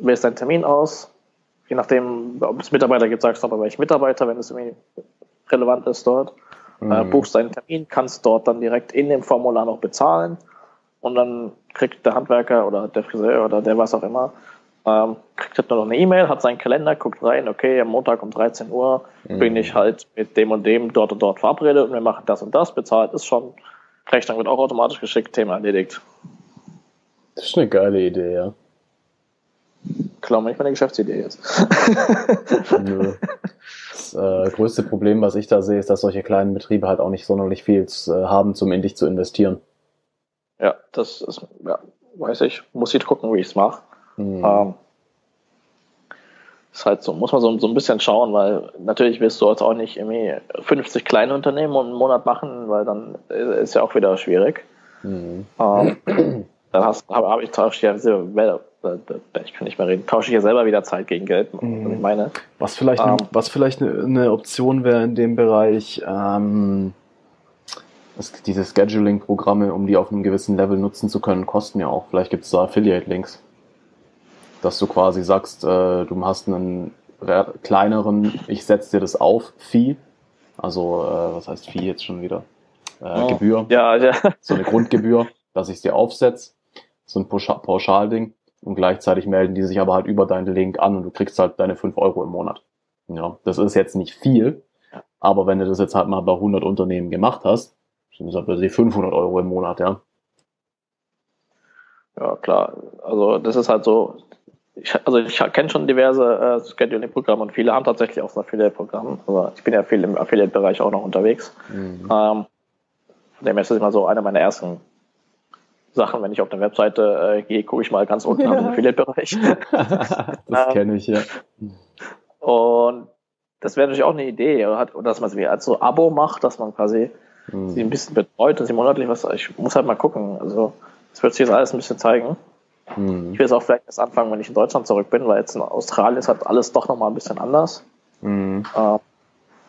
wählst deinen Termin aus, je nachdem, ob es Mitarbeiter gibt, sagst du aber welchen Mitarbeiter, wenn es irgendwie relevant ist dort, mhm. äh, buchst deinen Termin, kannst dort dann direkt in dem Formular noch bezahlen und dann kriegt der Handwerker oder der Friseur oder der was auch immer, ähm, kriegt halt nur noch eine E-Mail, hat seinen Kalender, guckt rein, okay, am Montag um dreizehn Uhr mhm. bin ich halt mit dem und dem dort und dort verabredet und wir machen das und das, bezahlt ist schon, Rechnung wird auch automatisch geschickt, Thema erledigt. Das ist eine geile Idee, ja. Klar, nicht meine Geschäftsidee jetzt. Nö. Das äh, größte Problem, was ich da sehe, ist, dass solche kleinen Betriebe halt auch nicht sonderlich viel äh, haben, um in dich zu investieren. Ja, das ist, ja, weiß ich, muss ich gucken, wie ich es mache. Mhm. Ähm, ist halt so, muss man so, so ein bisschen schauen, weil natürlich willst du jetzt auch nicht irgendwie fünfzig kleine Unternehmen im Monat machen, weil dann ist ja auch wieder schwierig. Mhm. Ähm, dann habe hab ich, hab ich ja ich kann nicht mehr reden, tausche ich ja selber wieder Zeit gegen Geld. Mhm. Ich meine, was vielleicht, ähm, eine, was vielleicht eine, eine Option wäre in dem Bereich, ähm, diese Scheduling-Programme, um die auf einem gewissen Level nutzen zu können, kosten ja auch. Vielleicht gibt es da Affiliate-Links, dass du quasi sagst, äh, du hast einen kleineren, ich setze dir das auf, Fee, also äh, was heißt Fee jetzt schon wieder? Äh, oh. Gebühr, ja, ja. So eine Grundgebühr, dass ich es dir aufsetze, so ein Pauschal-Ding. Und gleichzeitig melden die sich aber halt über deinen Link an und du kriegst halt deine fünf Euro im Monat. Ja, das ist jetzt nicht viel, aber wenn du das jetzt halt mal bei hundert Unternehmen gemacht hast, sind das halt bei fünfhundert Euro im Monat, ja. Ja, klar. Also das ist halt so, ich, also ich kenne schon diverse äh, Scheduling-Programme und viele haben tatsächlich auch so Affiliate-Programme. Also ich bin ja viel im Affiliate-Bereich auch noch unterwegs. Mhm. Ähm, von dem her ist das immer so eine meiner ersten Sachen, wenn ich auf eine Webseite äh, gehe, gucke ich mal ganz unten ja. am Affiliate-Bereich. Das kenne ich, ja. Und das wäre natürlich auch eine Idee, oder? Dass man es als so Abo macht, dass man quasi mhm. sie ein bisschen betreut und sie monatlich was. Ich muss halt mal gucken. Also, das wird sich jetzt alles ein bisschen zeigen. Mhm. Ich will es auch vielleicht erst anfangen, wenn ich in Deutschland zurück bin, weil jetzt in Australien ist halt alles doch nochmal ein bisschen anders. Mhm. Ähm,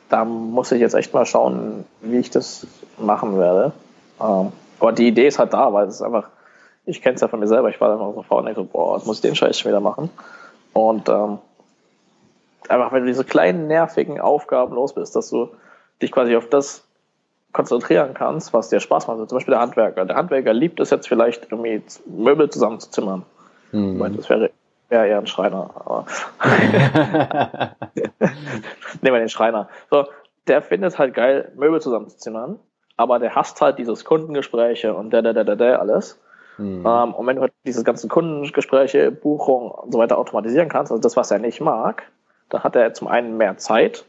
da muss ich jetzt echt mal schauen, wie ich das machen werde. Ähm, Aber die Idee ist halt da, weil es ist einfach, ich kenne es ja von mir selber, ich war dann immer so faul und denke so, boah, jetzt muss ich den Scheiß schon wieder machen. Und ähm, einfach, wenn du diese kleinen, nervigen Aufgaben los bist, dass du dich quasi auf das konzentrieren kannst, was dir Spaß macht. Also zum Beispiel der Handwerker. Der Handwerker liebt es jetzt vielleicht, irgendwie Möbel zusammenzuzimmern. Mhm. Ich meine, das wäre wär eher ein Schreiner. Aber nehmen wir den Schreiner. So, der findet halt geil, Möbel zusammenzuzimmern. Aber der hasst halt dieses Kundengespräche und da, da, da, da, da, alles. Mhm. Ähm, und wenn du halt diese ganzen Kundengespräche, Buchungen und so weiter automatisieren kannst, also das, was er nicht mag, dann hat er zum einen mehr Zeit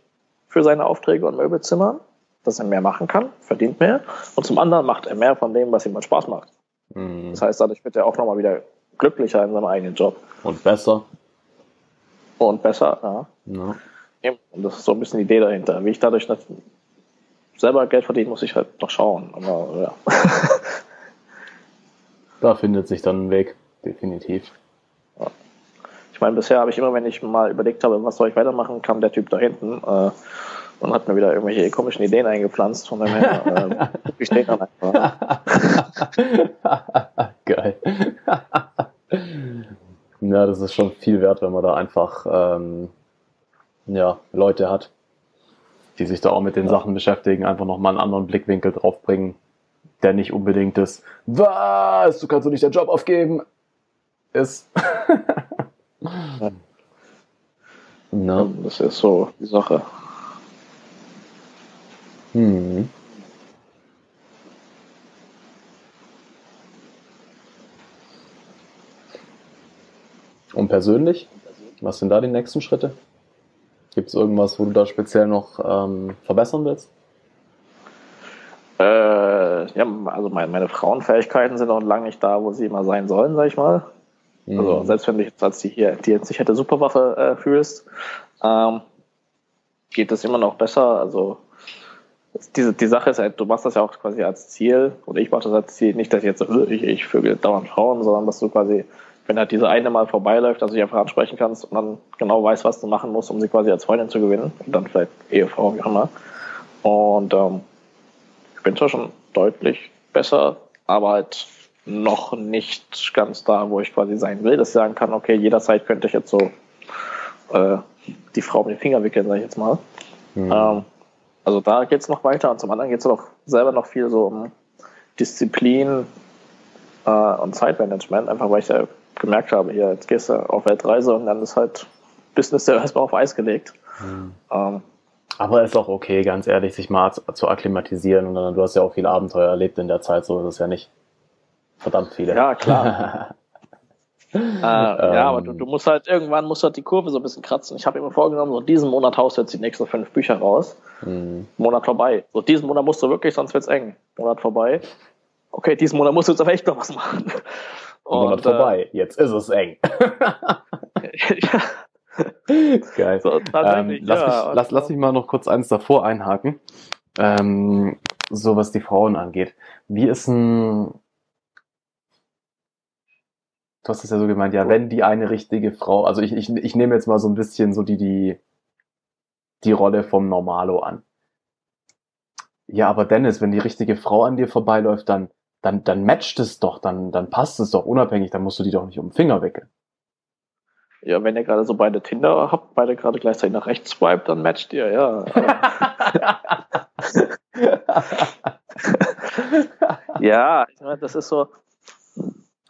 für seine Aufträge und Möbelzimmer, dass er mehr machen kann, verdient mehr. Und zum anderen macht er mehr von dem, was ihm mal Spaß macht. Mhm. Das heißt, dadurch wird er auch nochmal wieder glücklicher in seinem eigenen Job. Und besser. Und besser, ja. ja. Und das ist so ein bisschen die Idee dahinter. Wie ich dadurch nicht selber Geld verdienen, muss ich halt noch schauen. Aber ja. Da findet sich dann ein Weg, definitiv. Ja. Ich meine, bisher habe ich immer, wenn ich mal überlegt habe, was soll ich weitermachen, kam der Typ da hinten äh, und hat mir wieder irgendwelche komischen Ideen eingepflanzt. Von daher äh, ich den dann einfach. Geil. Ja, das ist schon viel wert, wenn man da einfach ähm, ja, Leute hat, die sich da auch mit den ja. Sachen beschäftigen, einfach nochmal einen anderen Blickwinkel draufbringen, der nicht unbedingt das, was, du kannst doch nicht deinen Job aufgeben, ist. Ja. No. Das ist so die Sache. Hm. Und persönlich? Was sind da die nächsten Schritte? Gibt es irgendwas, wo du da speziell noch ähm, verbessern willst? Äh, ja, also mein, meine Frauenfähigkeiten sind noch lange nicht da, wo sie immer sein sollen, sag ich mal. Mhm. Also selbst wenn du jetzt als die hier, die jetzt nicht hätte Superwaffe äh, fühlst, ähm, geht das immer noch besser. Also diese, die Sache ist halt, du machst das ja auch quasi als Ziel, oder ich mache das als Ziel, nicht, dass ich jetzt so, ich, ich vögel dauernd Frauen, sondern dass du quasi, wenn halt diese eine mal vorbeiläuft, dass du dich einfach ansprechen kannst und dann genau weißt, was du machen musst, um sie quasi als Freundin zu gewinnen und dann vielleicht Ehefrau, wie auch immer. Und ähm, ich bin zwar schon deutlich besser, aber halt noch nicht ganz da, wo ich quasi sein will, dass ich sagen kann, okay, jederzeit könnte ich jetzt so äh, die Frau mit den Finger wickeln, sag ich jetzt mal. Mhm. Ähm, also da geht's noch weiter und zum anderen geht's auch selber noch viel so um Disziplin äh, und Zeitmanagement, einfach weil ich ja gemerkt habe, hier, jetzt gehst du auf Weltreise und dann ist halt Business ja erstmal auf Eis gelegt. Mhm. Ähm, Aber ist auch okay, ganz ehrlich, sich mal zu, zu akklimatisieren und dann, du hast ja auch viele Abenteuer erlebt in der Zeit, so ist es ja nicht. Verdammt viele. Ja, klar. äh, ähm, ja, aber du, du musst halt, irgendwann musst du halt die Kurve so ein bisschen kratzen. Ich habe mir vorgenommen, so diesen Monat haust du jetzt die nächsten fünf Bücher raus. Mhm. Monat vorbei. So diesen Monat musst du wirklich, sonst wird's eng. Monat vorbei. Okay, diesen Monat musst du jetzt aber echt noch was machen. Monat vorbei, äh, jetzt ist es eng. Geil. So, ähm, lass, ja, mich, lass, lass mich mal noch kurz eins davor einhaken. Ähm, so was die Frauen angeht. Wie ist ein Du hast es ja so gemeint, ja, wenn die eine richtige Frau, also ich, ich, ich nehme jetzt mal so ein bisschen so die, die, die Rolle vom Normalo an. Ja, aber Dennis, wenn die richtige Frau an dir vorbeiläuft, dann, dann, dann matcht es doch, dann, dann passt es doch unabhängig, dann musst du die doch nicht um den Finger wickeln. Ja, wenn ihr gerade so beide Tinder habt, beide gerade gleichzeitig nach rechts swiped, dann matcht ihr, ja. Ja, ich meine, das ist so.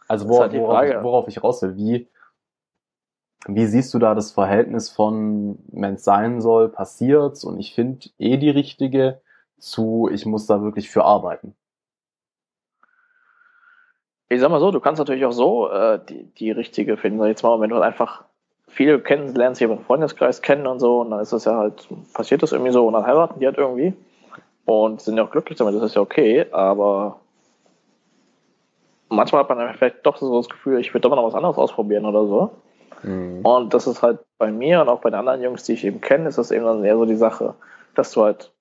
Also worauf, worauf, ich, worauf ich raus will, wie, wie siehst du da das Verhältnis von, wenn es sein soll, passiert's und ich finde eh die richtige, zu ich muss da wirklich für arbeiten? Ich sag mal so, du kannst natürlich auch so äh, die, die richtige finden. Jetzt mal, wenn du einfach viele kennenlernst, hier im Freundeskreis kennen und so, und dann ist das ja halt, passiert das irgendwie so und dann heiraten die halt irgendwie und sind ja auch glücklich damit, das ist ja okay, aber manchmal hat man vielleicht doch so das Gefühl, ich würde doch mal noch was anderes ausprobieren oder so. Mhm. Und das ist halt bei mir und auch bei den anderen Jungs, die ich eben kenne, ist das eben dann eher so die Sache, dass du halt,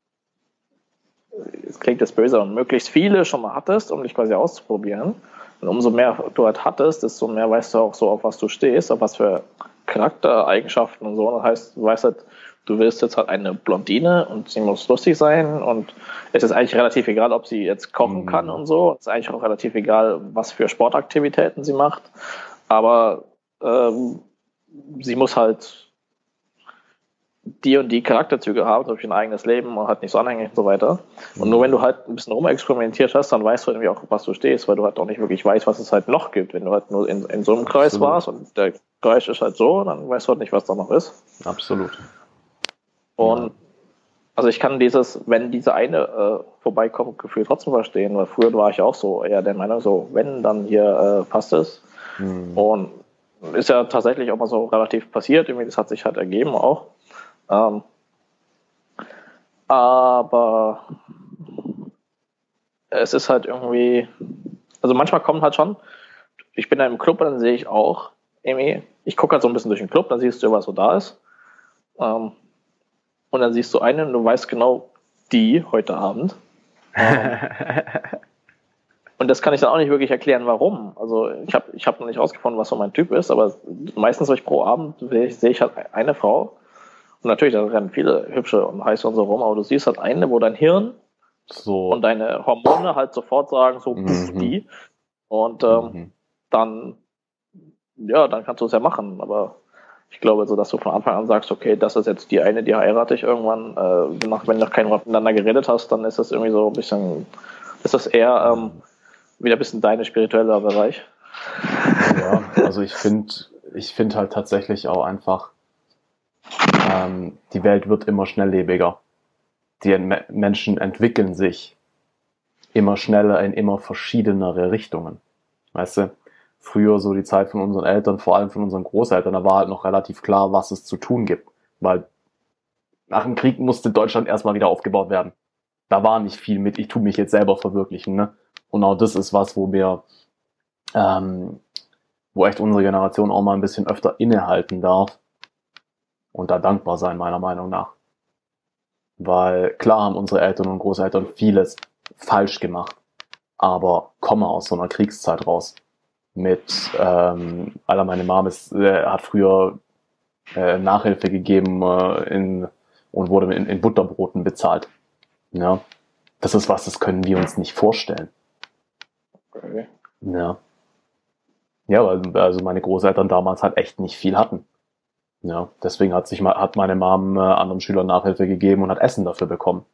es klingt jetzt böse, aber möglichst viele schon mal hattest, um dich quasi auszuprobieren. Und umso mehr du halt hattest, desto mehr weißt du auch so, auf was du stehst, auf was für Charaktereigenschaften und so. Das heißt, du weißt halt, du willst jetzt halt eine Blondine und sie muss lustig sein und es ist eigentlich relativ egal, ob sie jetzt kochen kann und so. Es ist eigentlich auch relativ egal, was für Sportaktivitäten sie macht. Aber ähm, sie muss halt die und die Charakterzüge haben, zum Beispiel ein eigenes Leben und halt nicht so anhängig und so weiter. Und nur wenn du halt ein bisschen rumexperimentiert hast, dann weißt du irgendwie auch, was du stehst, weil du halt auch nicht wirklich weißt, was es halt noch gibt. Wenn du halt nur in, in so einem Kreis Absolut. warst und der Kreis ist halt so, dann weißt du halt nicht, was da noch ist. Absolut. Und also ich kann dieses, wenn diese eine äh, vorbeikommt, Gefühl trotzdem verstehen, weil früher war ich auch so eher der Meinung, so wenn, dann hier äh, passt es. Mhm. Und ist ja tatsächlich auch mal so relativ passiert, irgendwie, das hat sich halt ergeben auch. Ähm, aber es ist halt irgendwie, also manchmal kommen halt schon, ich bin da im Club und dann sehe ich auch, irgendwie, ich gucke halt so ein bisschen durch den Club, dann siehst du, was so da ist. Ähm, Und dann siehst du eine und du weißt genau, die heute Abend. Und das kann ich dann auch nicht wirklich erklären, warum. Also ich habe ich hab noch nicht rausgefunden, was so mein Typ ist, aber meistens habe ich pro Abend, sehe ich halt eine Frau. Und natürlich, da rennen viele hübsche und heiße und so rum, aber du siehst halt eine, wo dein Hirn so und deine Hormone halt sofort sagen, so mhm. die. Und ähm, mhm. dann, ja, dann kannst du es ja machen, aber ich glaube, so dass du von Anfang an sagst, okay, das ist jetzt die eine, die heirate ich irgendwann. Äh, nach, wenn du noch kein Wort miteinander geredet hast, dann ist das irgendwie so ein bisschen, ist das eher ähm, wieder ein bisschen deine spirituelle Bereich. Ja, also ich finde ich find halt tatsächlich auch einfach, ähm, die Welt wird immer schnelllebiger. Die en- Menschen entwickeln sich immer schneller in immer verschiedenere Richtungen. Weißt du? Früher so die Zeit von unseren Eltern, vor allem von unseren Großeltern, da war halt noch relativ klar, was es zu tun gibt. Weil nach dem Krieg musste Deutschland erstmal wieder aufgebaut werden. Da war nicht viel mit, ich tue mich jetzt selber verwirklichen. Ne? Und auch das ist was, wo wir, ähm, wo echt unsere Generation auch mal ein bisschen öfter innehalten darf. Und da dankbar sein, meiner Meinung nach. Weil klar haben unsere Eltern und Großeltern vieles falsch gemacht. Aber komme aus so einer Kriegszeit raus. Mit, ähm, aller meine Mom ist, äh, hat früher äh, Nachhilfe gegeben äh, in, und wurde in, in Butterbroten bezahlt. Ja, das ist was, das können wir uns nicht vorstellen. Okay. Ja, ja, weil also meine Großeltern damals halt echt nicht viel hatten. Ja, deswegen hat sich mal hat meine Mom äh, anderen Schülern Nachhilfe gegeben und hat Essen dafür bekommen,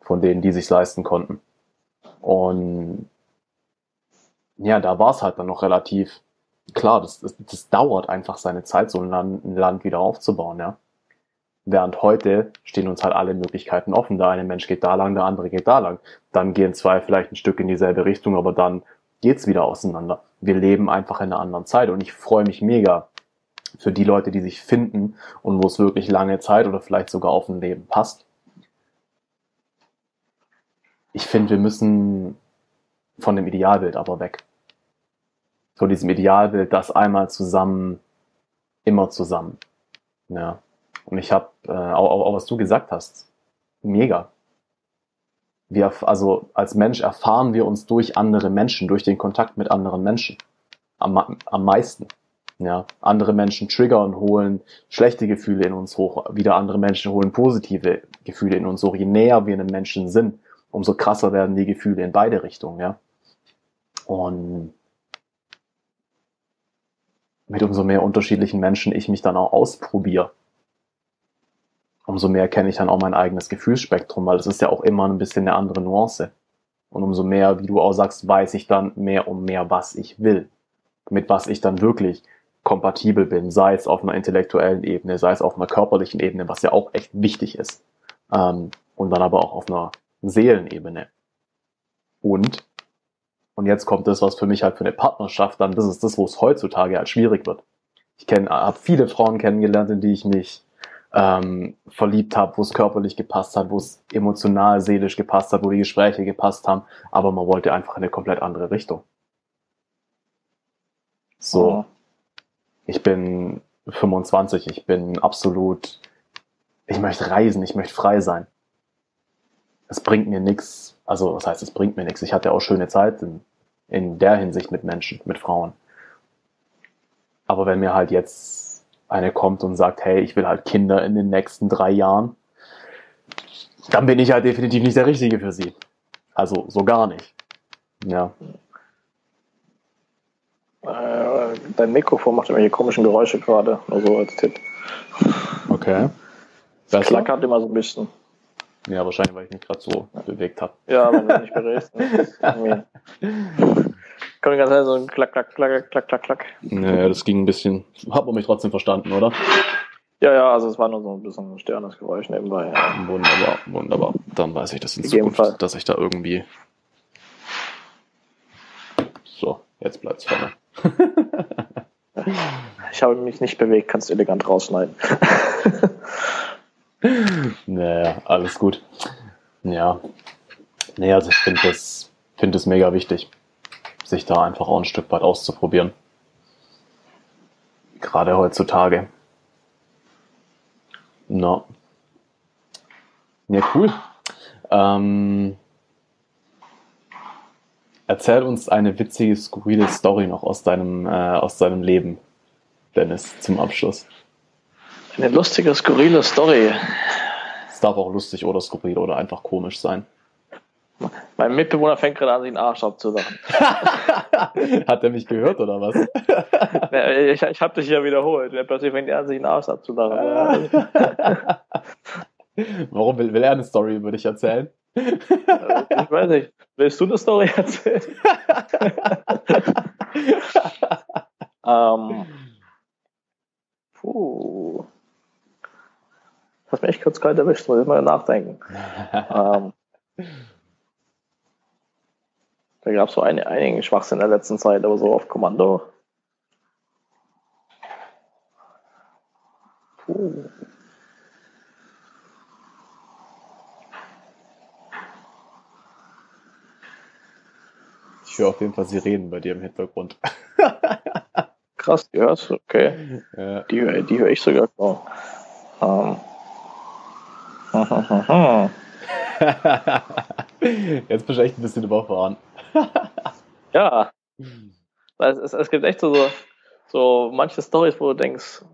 von denen die sich leisten konnten. Und ja, da war es halt dann noch relativ klar, das, das, das dauert einfach seine Zeit, so ein Land, ein Land wieder aufzubauen, ja. Während heute stehen uns halt alle Möglichkeiten offen. Der eine Mensch geht da lang, der andere geht da lang. Dann gehen zwei vielleicht ein Stück in dieselbe Richtung, aber dann geht's wieder auseinander. Wir leben einfach in einer anderen Zeit und ich freue mich mega für die Leute, die sich finden und wo es wirklich lange Zeit oder vielleicht sogar auf ein Leben passt. Ich finde, wir müssen von dem Idealbild aber weg. So diesem Idealbild, das einmal zusammen, immer zusammen. Ja. Und ich habe äh, auch, auch, was du gesagt hast, mega. Wir, also als Mensch erfahren wir uns durch andere Menschen, durch den Kontakt mit anderen Menschen. am, am meisten. Ja, andere Menschen triggern, holen schlechte Gefühle in uns hoch, wieder andere Menschen holen positive Gefühle in uns hoch. Je näher wir einem Menschen sind, umso krasser werden die Gefühle in beide Richtungen, ja. Und mit umso mehr unterschiedlichen Menschen ich mich dann auch ausprobiere, umso mehr kenne ich dann auch mein eigenes Gefühlsspektrum, weil das ist ja auch immer ein bisschen eine andere Nuance. Und umso mehr, wie du auch sagst, weiß ich dann mehr und mehr, was ich will, mit was ich dann wirklich kompatibel bin, sei es auf einer intellektuellen Ebene, sei es auf einer körperlichen Ebene, was ja auch echt wichtig ist, ähm, und dann aber auch auf einer Seelenebene. Und Und jetzt kommt das, was für mich halt für eine Partnerschaft dann, das ist das, wo es heutzutage halt schwierig wird. Ich kenne, habe viele Frauen kennengelernt, in die ich mich ähm, verliebt habe, wo es körperlich gepasst hat, wo es emotional, seelisch gepasst hat, wo die Gespräche gepasst haben, aber man wollte einfach in eine komplett andere Richtung. So, ich bin fünfundzwanzig, ich bin absolut, ich möchte reisen, ich möchte frei sein. Es bringt mir nichts, also was heißt, es bringt mir nichts. Ich hatte auch schöne Zeit in, in der Hinsicht mit Menschen, mit Frauen. Aber wenn mir halt jetzt eine kommt und sagt, hey, ich will halt Kinder in den nächsten drei Jahren, dann bin ich halt definitiv nicht der Richtige für sie. Also so gar nicht. Ja. Äh, dein Mikrofon macht irgendwelche komischen Geräusche gerade, nur so als Tipp. Okay. Das klackert immer so ein bisschen. Ja, wahrscheinlich, weil ich mich gerade so bewegt habe. Ja, wenn du nicht berätst. Kommt die ganze Zeit so ein Klack, Klack, Klack, Klack, Klack, Klack. Naja, das ging ein bisschen. Hat man mich trotzdem verstanden, oder? Ja, ja, also es war nur so ein bisschen ein sternes Geräusch nebenbei. Ja. Wunderbar, wunderbar. Dann weiß ich das in Zukunft, dass ich da irgendwie... So, jetzt bleibt's vorne. Ich habe mich nicht bewegt, kannst du elegant rausschneiden. Naja, alles gut. Ja. Naja, also ich finde das, find das mega wichtig, sich da einfach auch ein Stück weit auszuprobieren. Gerade heutzutage. Na. Ja, cool. Ähm, erzähl uns eine witzige, skurrile Story noch aus deinem, äh, aus deinem Leben, Dennis, zum Abschluss. Eine lustige, skurrile Story. Es darf auch lustig oder skurril oder einfach komisch sein. Mein Mitbewohner fängt gerade an, sich den Arsch abzusagen. Hat er mich gehört oder was? Ich, ich habe dich ja wiederholt. Plötzlich fängt er an, sich den Arsch abzusagen. Warum will, will er eine Story, würde ich erzählen? Ich weiß nicht. Willst du eine Story erzählen? Ähm... Puh. Das hat mich echt kurz kalt erwischt, muss ich mal nachdenken. ähm, da gab es so eine, einigen Schwachsinn in der letzten Zeit, aber so auf Kommando. Puh. Ich höre auf jeden Fall Sirenen bei dir im Hintergrund. Krass, die hörst du, okay. Ja. Die, die höre ich sogar kaum. Ähm. Jetzt bist du echt ein bisschen überfahren. Ja. Es, es, es gibt echt so, so, so manche Storys, wo du denkst,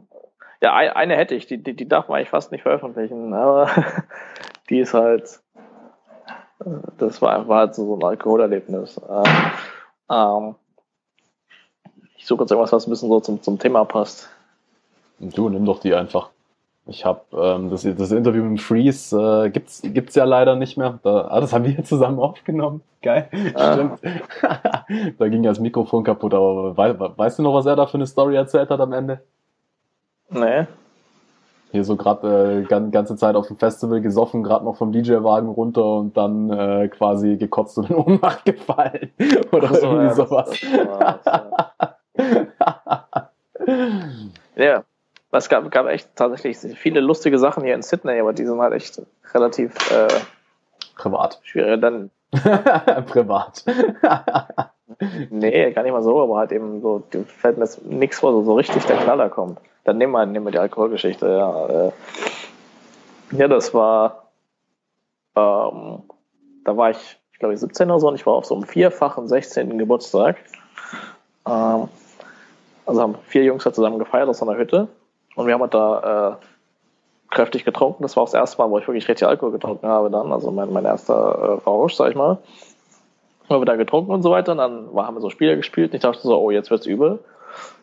ja, eine hätte ich, die, die, die darf man eigentlich fast nicht veröffentlichen, aber die ist halt, das war, war halt so ein Alkoholerlebnis. Ähm, ähm, Ich suche jetzt irgendwas, was ein bisschen so zum, zum Thema passt. Du, nimm doch die einfach. Ich habe ähm, das, das Interview mit dem Freeze äh, gibt's, gibt's ja leider nicht mehr. Da, ah, das haben wir zusammen aufgenommen. Geil, ah. Stimmt. Da ging ja das Mikrofon kaputt, aber we, weißt du noch, was er da für eine Story erzählt hat am Ende? Nee. Hier so gerade äh, gan, ganze Zeit auf dem Festival gesoffen, gerade noch vom D J-Wagen runter und dann äh, quasi gekotzt und in Ohnmacht gefallen. Oder so, irgendwie ja, sowas. Ja, es gab, gab echt tatsächlich viele lustige Sachen hier in Sydney, aber die sind halt echt relativ äh, privat. Schwierig dann. Privat. Nee, gar nicht mal so, aber halt eben so, fällt mir jetzt nichts vor, so, so richtig der Knaller kommt. Dann nehmen wir, nehmen wir die Alkoholgeschichte, ja. Äh, ja, das war, ähm, da war ich, ich glaube, siebzehn oder so und ich war auf so einem vierfachen sechzehnten Geburtstag. Ähm, Also haben vier Jungs da zusammen gefeiert aus einer Hütte und wir haben halt da äh, kräftig getrunken. Das war auch das erste Mal, wo ich wirklich richtig Alkohol getrunken habe dann, also mein, mein erster äh, Rausch, sag ich mal. Haben wir da getrunken und so weiter und dann war, haben wir so Spiele gespielt und ich dachte so, oh, jetzt wird's übel.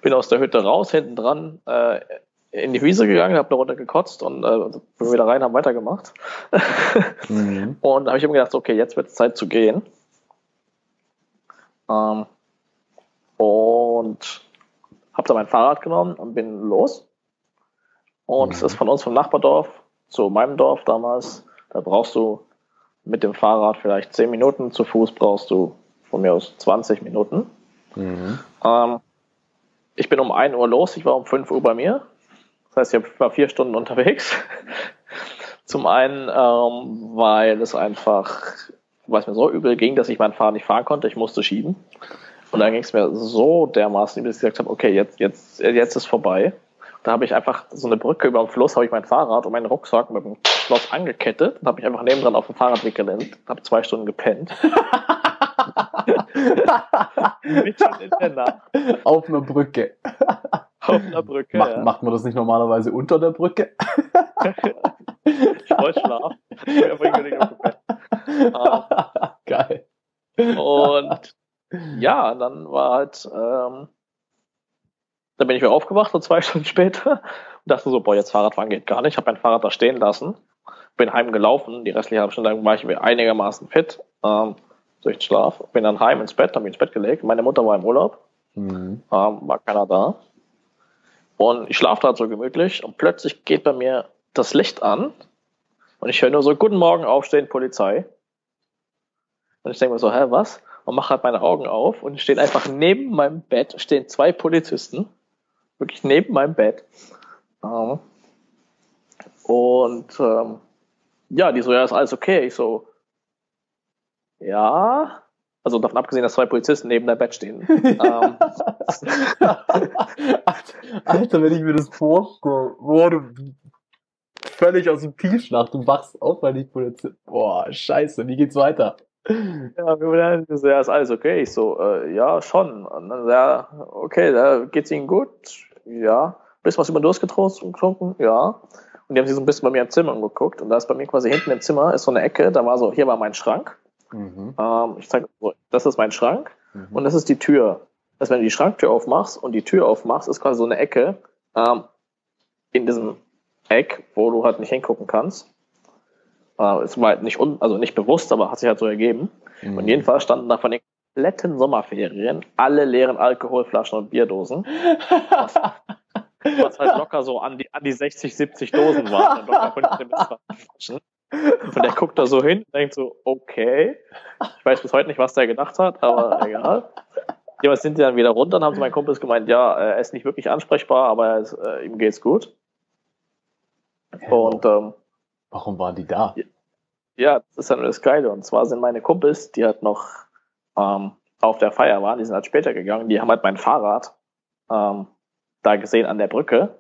Bin aus der Hütte raus, hinten dran äh, in die Wiese gegangen, habe eine Runde gekotzt und äh, bin wieder rein, haben weitergemacht. Mhm. Und da habe ich mir gedacht, okay, jetzt wird es Zeit zu gehen. Ähm, und habe dann mein Fahrrad genommen und bin los. Und mhm. es ist von uns vom Nachbardorf zu meinem Dorf damals, da brauchst du mit dem Fahrrad vielleicht zehn Minuten, zu Fuß brauchst du von mir aus zwanzig Minuten. Mhm. Ähm, ich bin um ein Uhr los, ich war um fünf Uhr bei mir. Das heißt, ich war vier Stunden unterwegs. Zum einen, ähm, weil es einfach, weil es mir so übel ging, dass ich mein Fahrrad nicht fahren konnte. Ich musste schieben. Und dann ging es mir so dermaßen übel, dass ich gesagt habe, okay, jetzt, jetzt, jetzt ist vorbei. Da habe ich einfach so eine Brücke über den Fluss, habe ich mein Fahrrad und meinen Rucksack mit dem Schloss angekettet und habe mich einfach nebendran auf dem Fahrradweg gelenkt. Habe zwei Stunden gepennt. Mitten in der Nacht. Auf einer Brücke. Auf einer Brücke. Mach, ja. Macht man das nicht normalerweise unter der Brücke? Ich wollte schlafen. Ich bin einfach nicht aufgepennt. Ah. Geil. Und ja, dann war halt, ähm, dann bin ich wieder aufgewacht, so zwei Stunden später. Und dachte so, boah, jetzt Fahrradfahren geht gar nicht. Ich habe mein Fahrrad da stehen lassen. Bin heimgelaufen. Die restliche halbe Stunde lang war ich wieder einigermaßen fit. Ähm, durch den Schlaf. Bin dann heim ins Bett, habe mich ins Bett gelegt. Meine Mutter war im Urlaub. Mhm. Ähm, war keiner da. Und ich schlafe da so gemütlich und plötzlich geht bei mir das Licht an und ich höre nur so, guten Morgen, aufstehen, Polizei. Und ich denke mir so, hä, was? Und mache halt meine Augen auf und stehen einfach neben meinem Bett, stehen zwei Polizisten, wirklich neben meinem Bett. Und ähm, ja, die so, ja, ist alles okay. Ich so, ja... Also davon abgesehen, dass zwei Polizisten neben deinem Bett stehen. ähm. Alter, wenn ich mir das vorstelle, boah, du völlig aus dem Tiefschlaf, du wachst auf, weil die Polizisten, boah, scheiße, wie geht's weiter? Ja, dann, ja, ist alles okay. Ich so, äh, ja, schon. Und dann, ja, okay, da geht's ihnen gut? Ja. Bist du was über den Durst getrunken? Ja. Und die haben sich so ein bisschen bei mir im Zimmer umgeguckt und da ist bei mir quasi hinten im Zimmer, ist so eine Ecke, da war so, hier war mein Schrank. Mhm. Ähm, ich zeige, das ist mein Schrank mhm. und das ist die Tür. Das heißt, wenn du die Schranktür aufmachst und die Tür aufmachst, ist quasi so eine Ecke ähm, in diesem Eck, wo du halt nicht hingucken kannst. Äh, ist mir halt nicht, un- also nicht bewusst, aber hat sich halt so ergeben. Mhm. Und jedenfalls standen da von den kompletten Sommerferien alle leeren Alkoholflaschen und Bierdosen. Was, was halt locker so an die, an die sechzig, siebzig Dosen waren. Locker fünfzehn bis zwanzig Flaschen. Und der guckt da so hin und denkt so, okay. Ich weiß bis heute nicht, was der gedacht hat, aber egal. Jedenfalls sind die dann wieder runter und haben zu meinem Kumpel gemeint, ja, er ist nicht wirklich ansprechbar, aber er ist, äh, ihm geht's gut. Und ähm, warum waren die da? Ja, das ist dann das Geile. Und zwar sind meine Kumpels, die halt noch ähm, auf der Feier waren, die sind halt später gegangen, die haben halt mein Fahrrad ähm, da gesehen an der Brücke.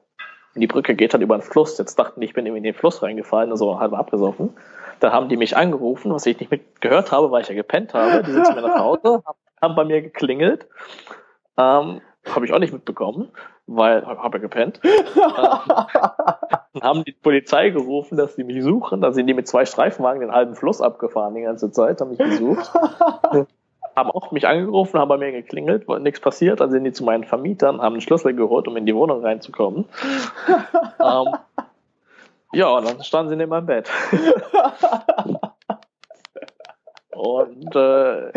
Und die Brücke geht halt über den Fluss. Jetzt dachten die, ich bin in den Fluss reingefallen, also halb abgesoffen. Da haben die mich angerufen, was ich nicht mit gehört habe, weil ich ja gepennt habe. Die sind zu mir nach Hause, haben bei mir geklingelt. Ähm, habe ich auch nicht mitbekommen, weil habe ja gepennt. Ähm, haben die Polizei gerufen, dass die mich suchen. Dann sind die mit zwei Streifenwagen den halben Fluss abgefahren die ganze Zeit, haben mich gesucht. Haben auch mich angerufen, haben bei mir geklingelt, nichts passiert, dann sind die zu meinen Vermietern, haben einen Schlüssel geholt, um in die Wohnung reinzukommen. ähm, ja, und dann standen sie neben meinem Bett. Und äh,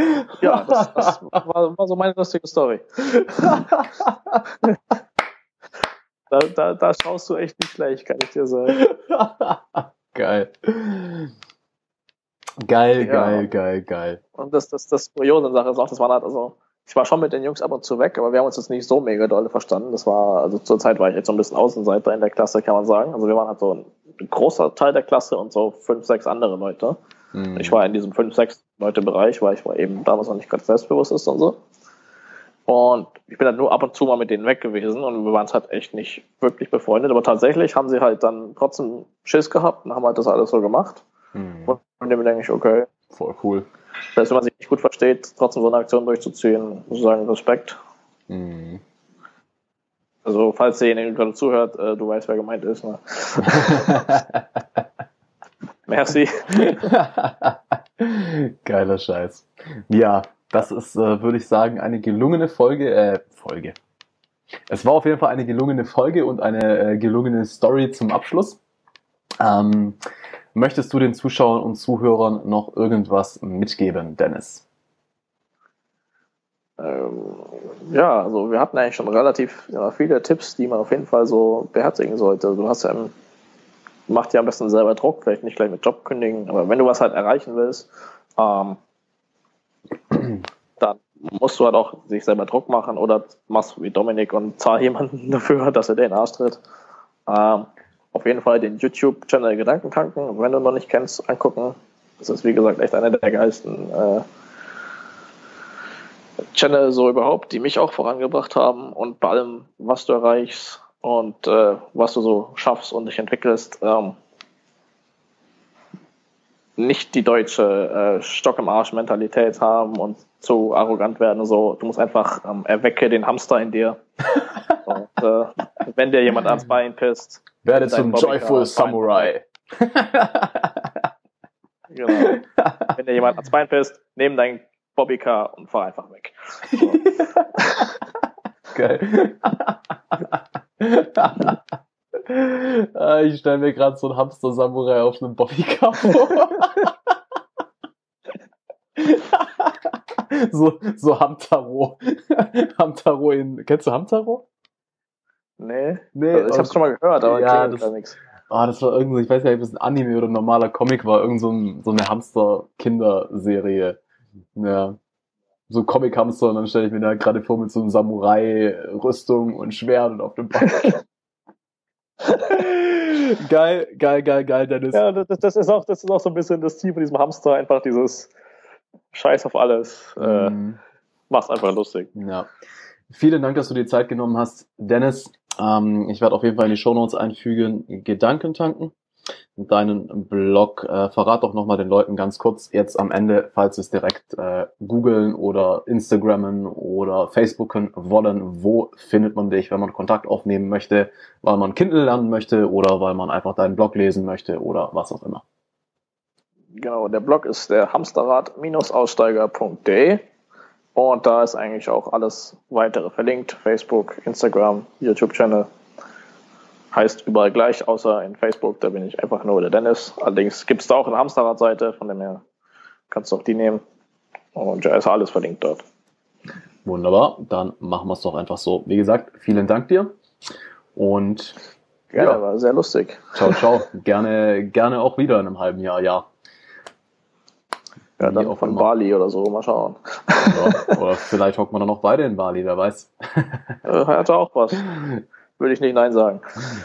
ja, das, das war, war so meine lustige Story. da, da, da schaust du echt nicht gleich, kann ich dir sagen. Geil. Geil, ja. geil, geil, geil. Und das, das, das kuriose Sache ist auch, das war halt, also, ich war schon mit den Jungs ab und zu weg, aber wir haben uns jetzt nicht so mega dolle verstanden. Das war, also zur Zeit war ich jetzt so ein bisschen Außenseiter in der Klasse, kann man sagen. Also wir waren halt so ein, ein großer Teil der Klasse und so fünf, sechs andere Leute. Mhm. Ich war in diesem fünf, sechs Leute Bereich, weil ich war eben damals noch nicht ganz selbstbewusst ist und so. Und ich bin halt nur ab und zu mal mit denen weg gewesen und wir waren es halt echt nicht wirklich befreundet. Aber tatsächlich haben sie halt dann trotzdem Schiss gehabt und haben halt das alles so gemacht. Und dem denke ich, okay. Voll cool. Selbst wenn man sich nicht gut versteht, trotzdem so eine Aktion durchzuziehen, muss ich sagen, Respekt. Mhm. Also, falls derjenige gerade zuhört, äh, du weißt, wer gemeint ist. Ne? Merci. Geiler Scheiß. Ja, das ist, äh, würde ich sagen, eine gelungene Folge. Äh, Folge. Es war auf jeden Fall eine gelungene Folge und eine äh, gelungene Story zum Abschluss. Ähm, möchtest du den Zuschauern und Zuhörern noch irgendwas mitgeben, Dennis? Ähm, ja, also wir hatten eigentlich schon relativ ja, viele Tipps, die man auf jeden Fall so beherzigen sollte. Du hast ja, macht ja am besten selber Druck, vielleicht nicht gleich mit Job kündigen, aber wenn du was halt erreichen willst, ähm, dann musst du halt auch sich selber Druck machen oder machst wie Dominik und zahl jemanden dafür, dass er den Arsch tritt. Ähm, auf jeden Fall den YouTube-Channel Gedanken tanken, wenn du noch nicht kennst, angucken. Das ist wie gesagt echt einer der geilsten äh, Channel so überhaupt, die mich auch vorangebracht haben und bei allem, was du erreichst und äh, was du so schaffst und dich entwickelst, ähm, nicht die deutsche äh, Stock im Arsch Mentalität haben und zu arrogant werden und so. Du musst einfach ähm, erwecke den Hamster in dir. Und äh, wenn dir jemand ans Bein pisst, werde zum Joyful Samurai. Genau. Wenn dir jemand ans Bein pisst, nimm dein Bobbycar und fahr einfach weg. So. Geil. ah, ich stelle mir gerade so einen Hamster-Samurai auf einem Bobbycar vor. so so Hamtaro. Hamtaro in. Kennst du Hamtaro? Nee. nee also ich hab's schon mal gehört, aber ja, das, da nichts. Oh, das war irgendwie, ich weiß gar nicht, ob es ein Anime oder ein normaler Comic war, irgend so, ein, so eine Hamster-Kinderserie. Ja, so Comic-Hamster, und dann stelle ich mir da gerade vor mit so einem Samurai-Rüstung und Schwert und auf dem Bein. geil, geil, geil, geil, Dennis. Ja, das, das, ist auch, das ist auch so ein bisschen das Ziel von diesem Hamster, einfach dieses Scheiß auf alles. Mhm. Äh, mach's einfach lustig. Ja. Vielen Dank, dass du dir Zeit genommen hast, Dennis. Ähm, ich werde auf jeden Fall in die Shownotes einfügen, Gedanken tanken. Deinen Blog. Äh, verrat doch nochmal den Leuten ganz kurz jetzt am Ende, falls sie es direkt äh, googeln oder Instagrammen oder Facebooken wollen, wo findet man dich, wenn man Kontakt aufnehmen möchte, weil man Kindle lernen möchte oder weil man einfach deinen Blog lesen möchte oder was auch immer. Genau, der Blog ist der Hamsterrad Aussteiger Punkt de und da ist eigentlich auch alles weitere verlinkt. Facebook, Instagram, YouTube-Channel. Heißt überall gleich, außer in Facebook, da bin ich einfach nur der Dennis. Allerdings gibt es da auch eine Hamsterrad-Seite, von dem her kannst du auch die nehmen. Und ja, ist alles verlinkt dort. Wunderbar, dann machen wir es doch einfach so. Wie gesagt, vielen Dank dir. Und gerne, ja, war sehr lustig. Ciao, ciao. Gerne, gerne auch wieder in einem halben Jahr, ja. Ja, dann auch von Bali oder so, mal schauen. Oder, oder vielleicht hocken wir dann noch beide in Bali, wer weiß. Hat auch was. Würde ich nicht Nein sagen.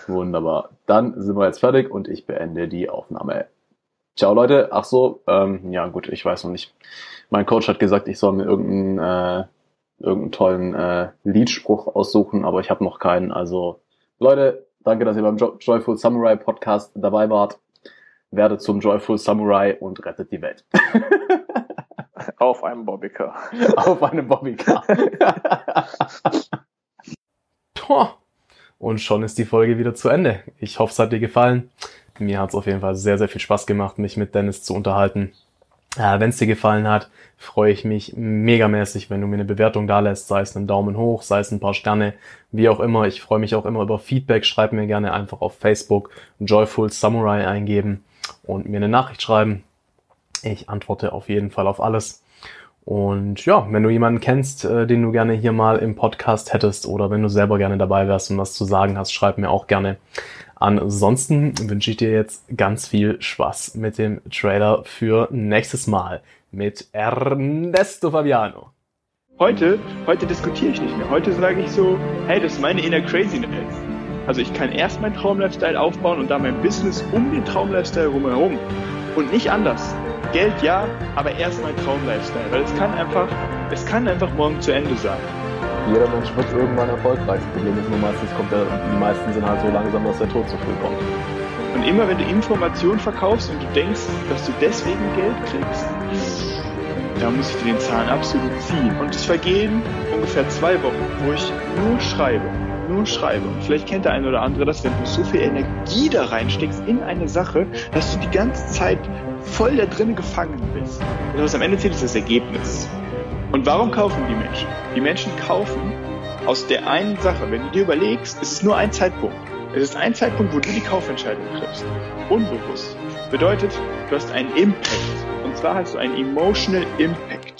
Wunderbar. Dann sind wir jetzt fertig und ich beende die Aufnahme. Ciao, Leute. Ach so, ähm, ja gut, ich weiß noch nicht. Mein Coach hat gesagt, ich soll mir irgendeinen, äh, irgendeinen tollen äh, Liedspruch aussuchen, aber ich habe noch keinen. Also, Leute, danke, dass ihr beim jo- Joyful Samurai Podcast dabei wart. Werdet zum Joyful Samurai und rettet die Welt. Auf einem Bobbycar. Auf einem Bobbycar. Boah. Und schon ist die Folge wieder zu Ende. Ich hoffe, es hat dir gefallen. Mir hat es auf jeden Fall sehr, sehr viel Spaß gemacht, mich mit Dennis zu unterhalten. Äh, wenn es dir gefallen hat, freue ich mich megamäßig, wenn du mir eine Bewertung da lässt, sei es einen Daumen hoch, sei es ein paar Sterne, wie auch immer. Ich freue mich auch immer über Feedback. Schreib mir gerne einfach auf Facebook Joyful Samurai eingeben und mir eine Nachricht schreiben. Ich antworte auf jeden Fall auf alles. Und ja, wenn du jemanden kennst, äh, den du gerne hier mal im Podcast hättest oder wenn du selber gerne dabei wärst und was zu sagen hast, schreib mir auch gerne. Ansonsten wünsche ich dir jetzt ganz viel Spaß mit dem Trailer für nächstes Mal mit Ernesto Fabiano. Heute, heute diskutiere ich nicht mehr. Heute sage ich so, hey, das ist meine inner Craziness. Also ich kann erst meinen Traum-Lifestyle aufbauen und dann mein Business um den Traum-Lifestyle rumherum und nicht anders. Geld ja, aber erst mein Traum-Lifestyle, weil es kann einfach, es kann einfach morgen zu Ende sein. Jeder Mensch wird irgendwann erfolgreich. Das Problem ist nur meistens, kommt der, die meisten sind halt so langsam, dass der Tod zu früh kommt. Und immer wenn du Informationen verkaufst und du denkst, dass du deswegen Geld kriegst, da muss ich dir den Zahlen absolut ziehen. Und es vergehen ungefähr zwei Wochen, wo ich nur schreibe. nur schreibe. Und vielleicht kennt der eine oder andere das, wenn du so viel Energie da reinsteckst in eine Sache, dass du die ganze Zeit voll da drin gefangen bist. Und was am Ende zählt, ist das Ergebnis. Und warum kaufen die Menschen? Die Menschen kaufen aus der einen Sache. Wenn du dir überlegst, ist es nur ein Zeitpunkt. Es ist ein Zeitpunkt, wo du die Kaufentscheidung triffst. Unbewusst. Bedeutet, du hast einen Impact. Und zwar hast du einen Emotional Impact.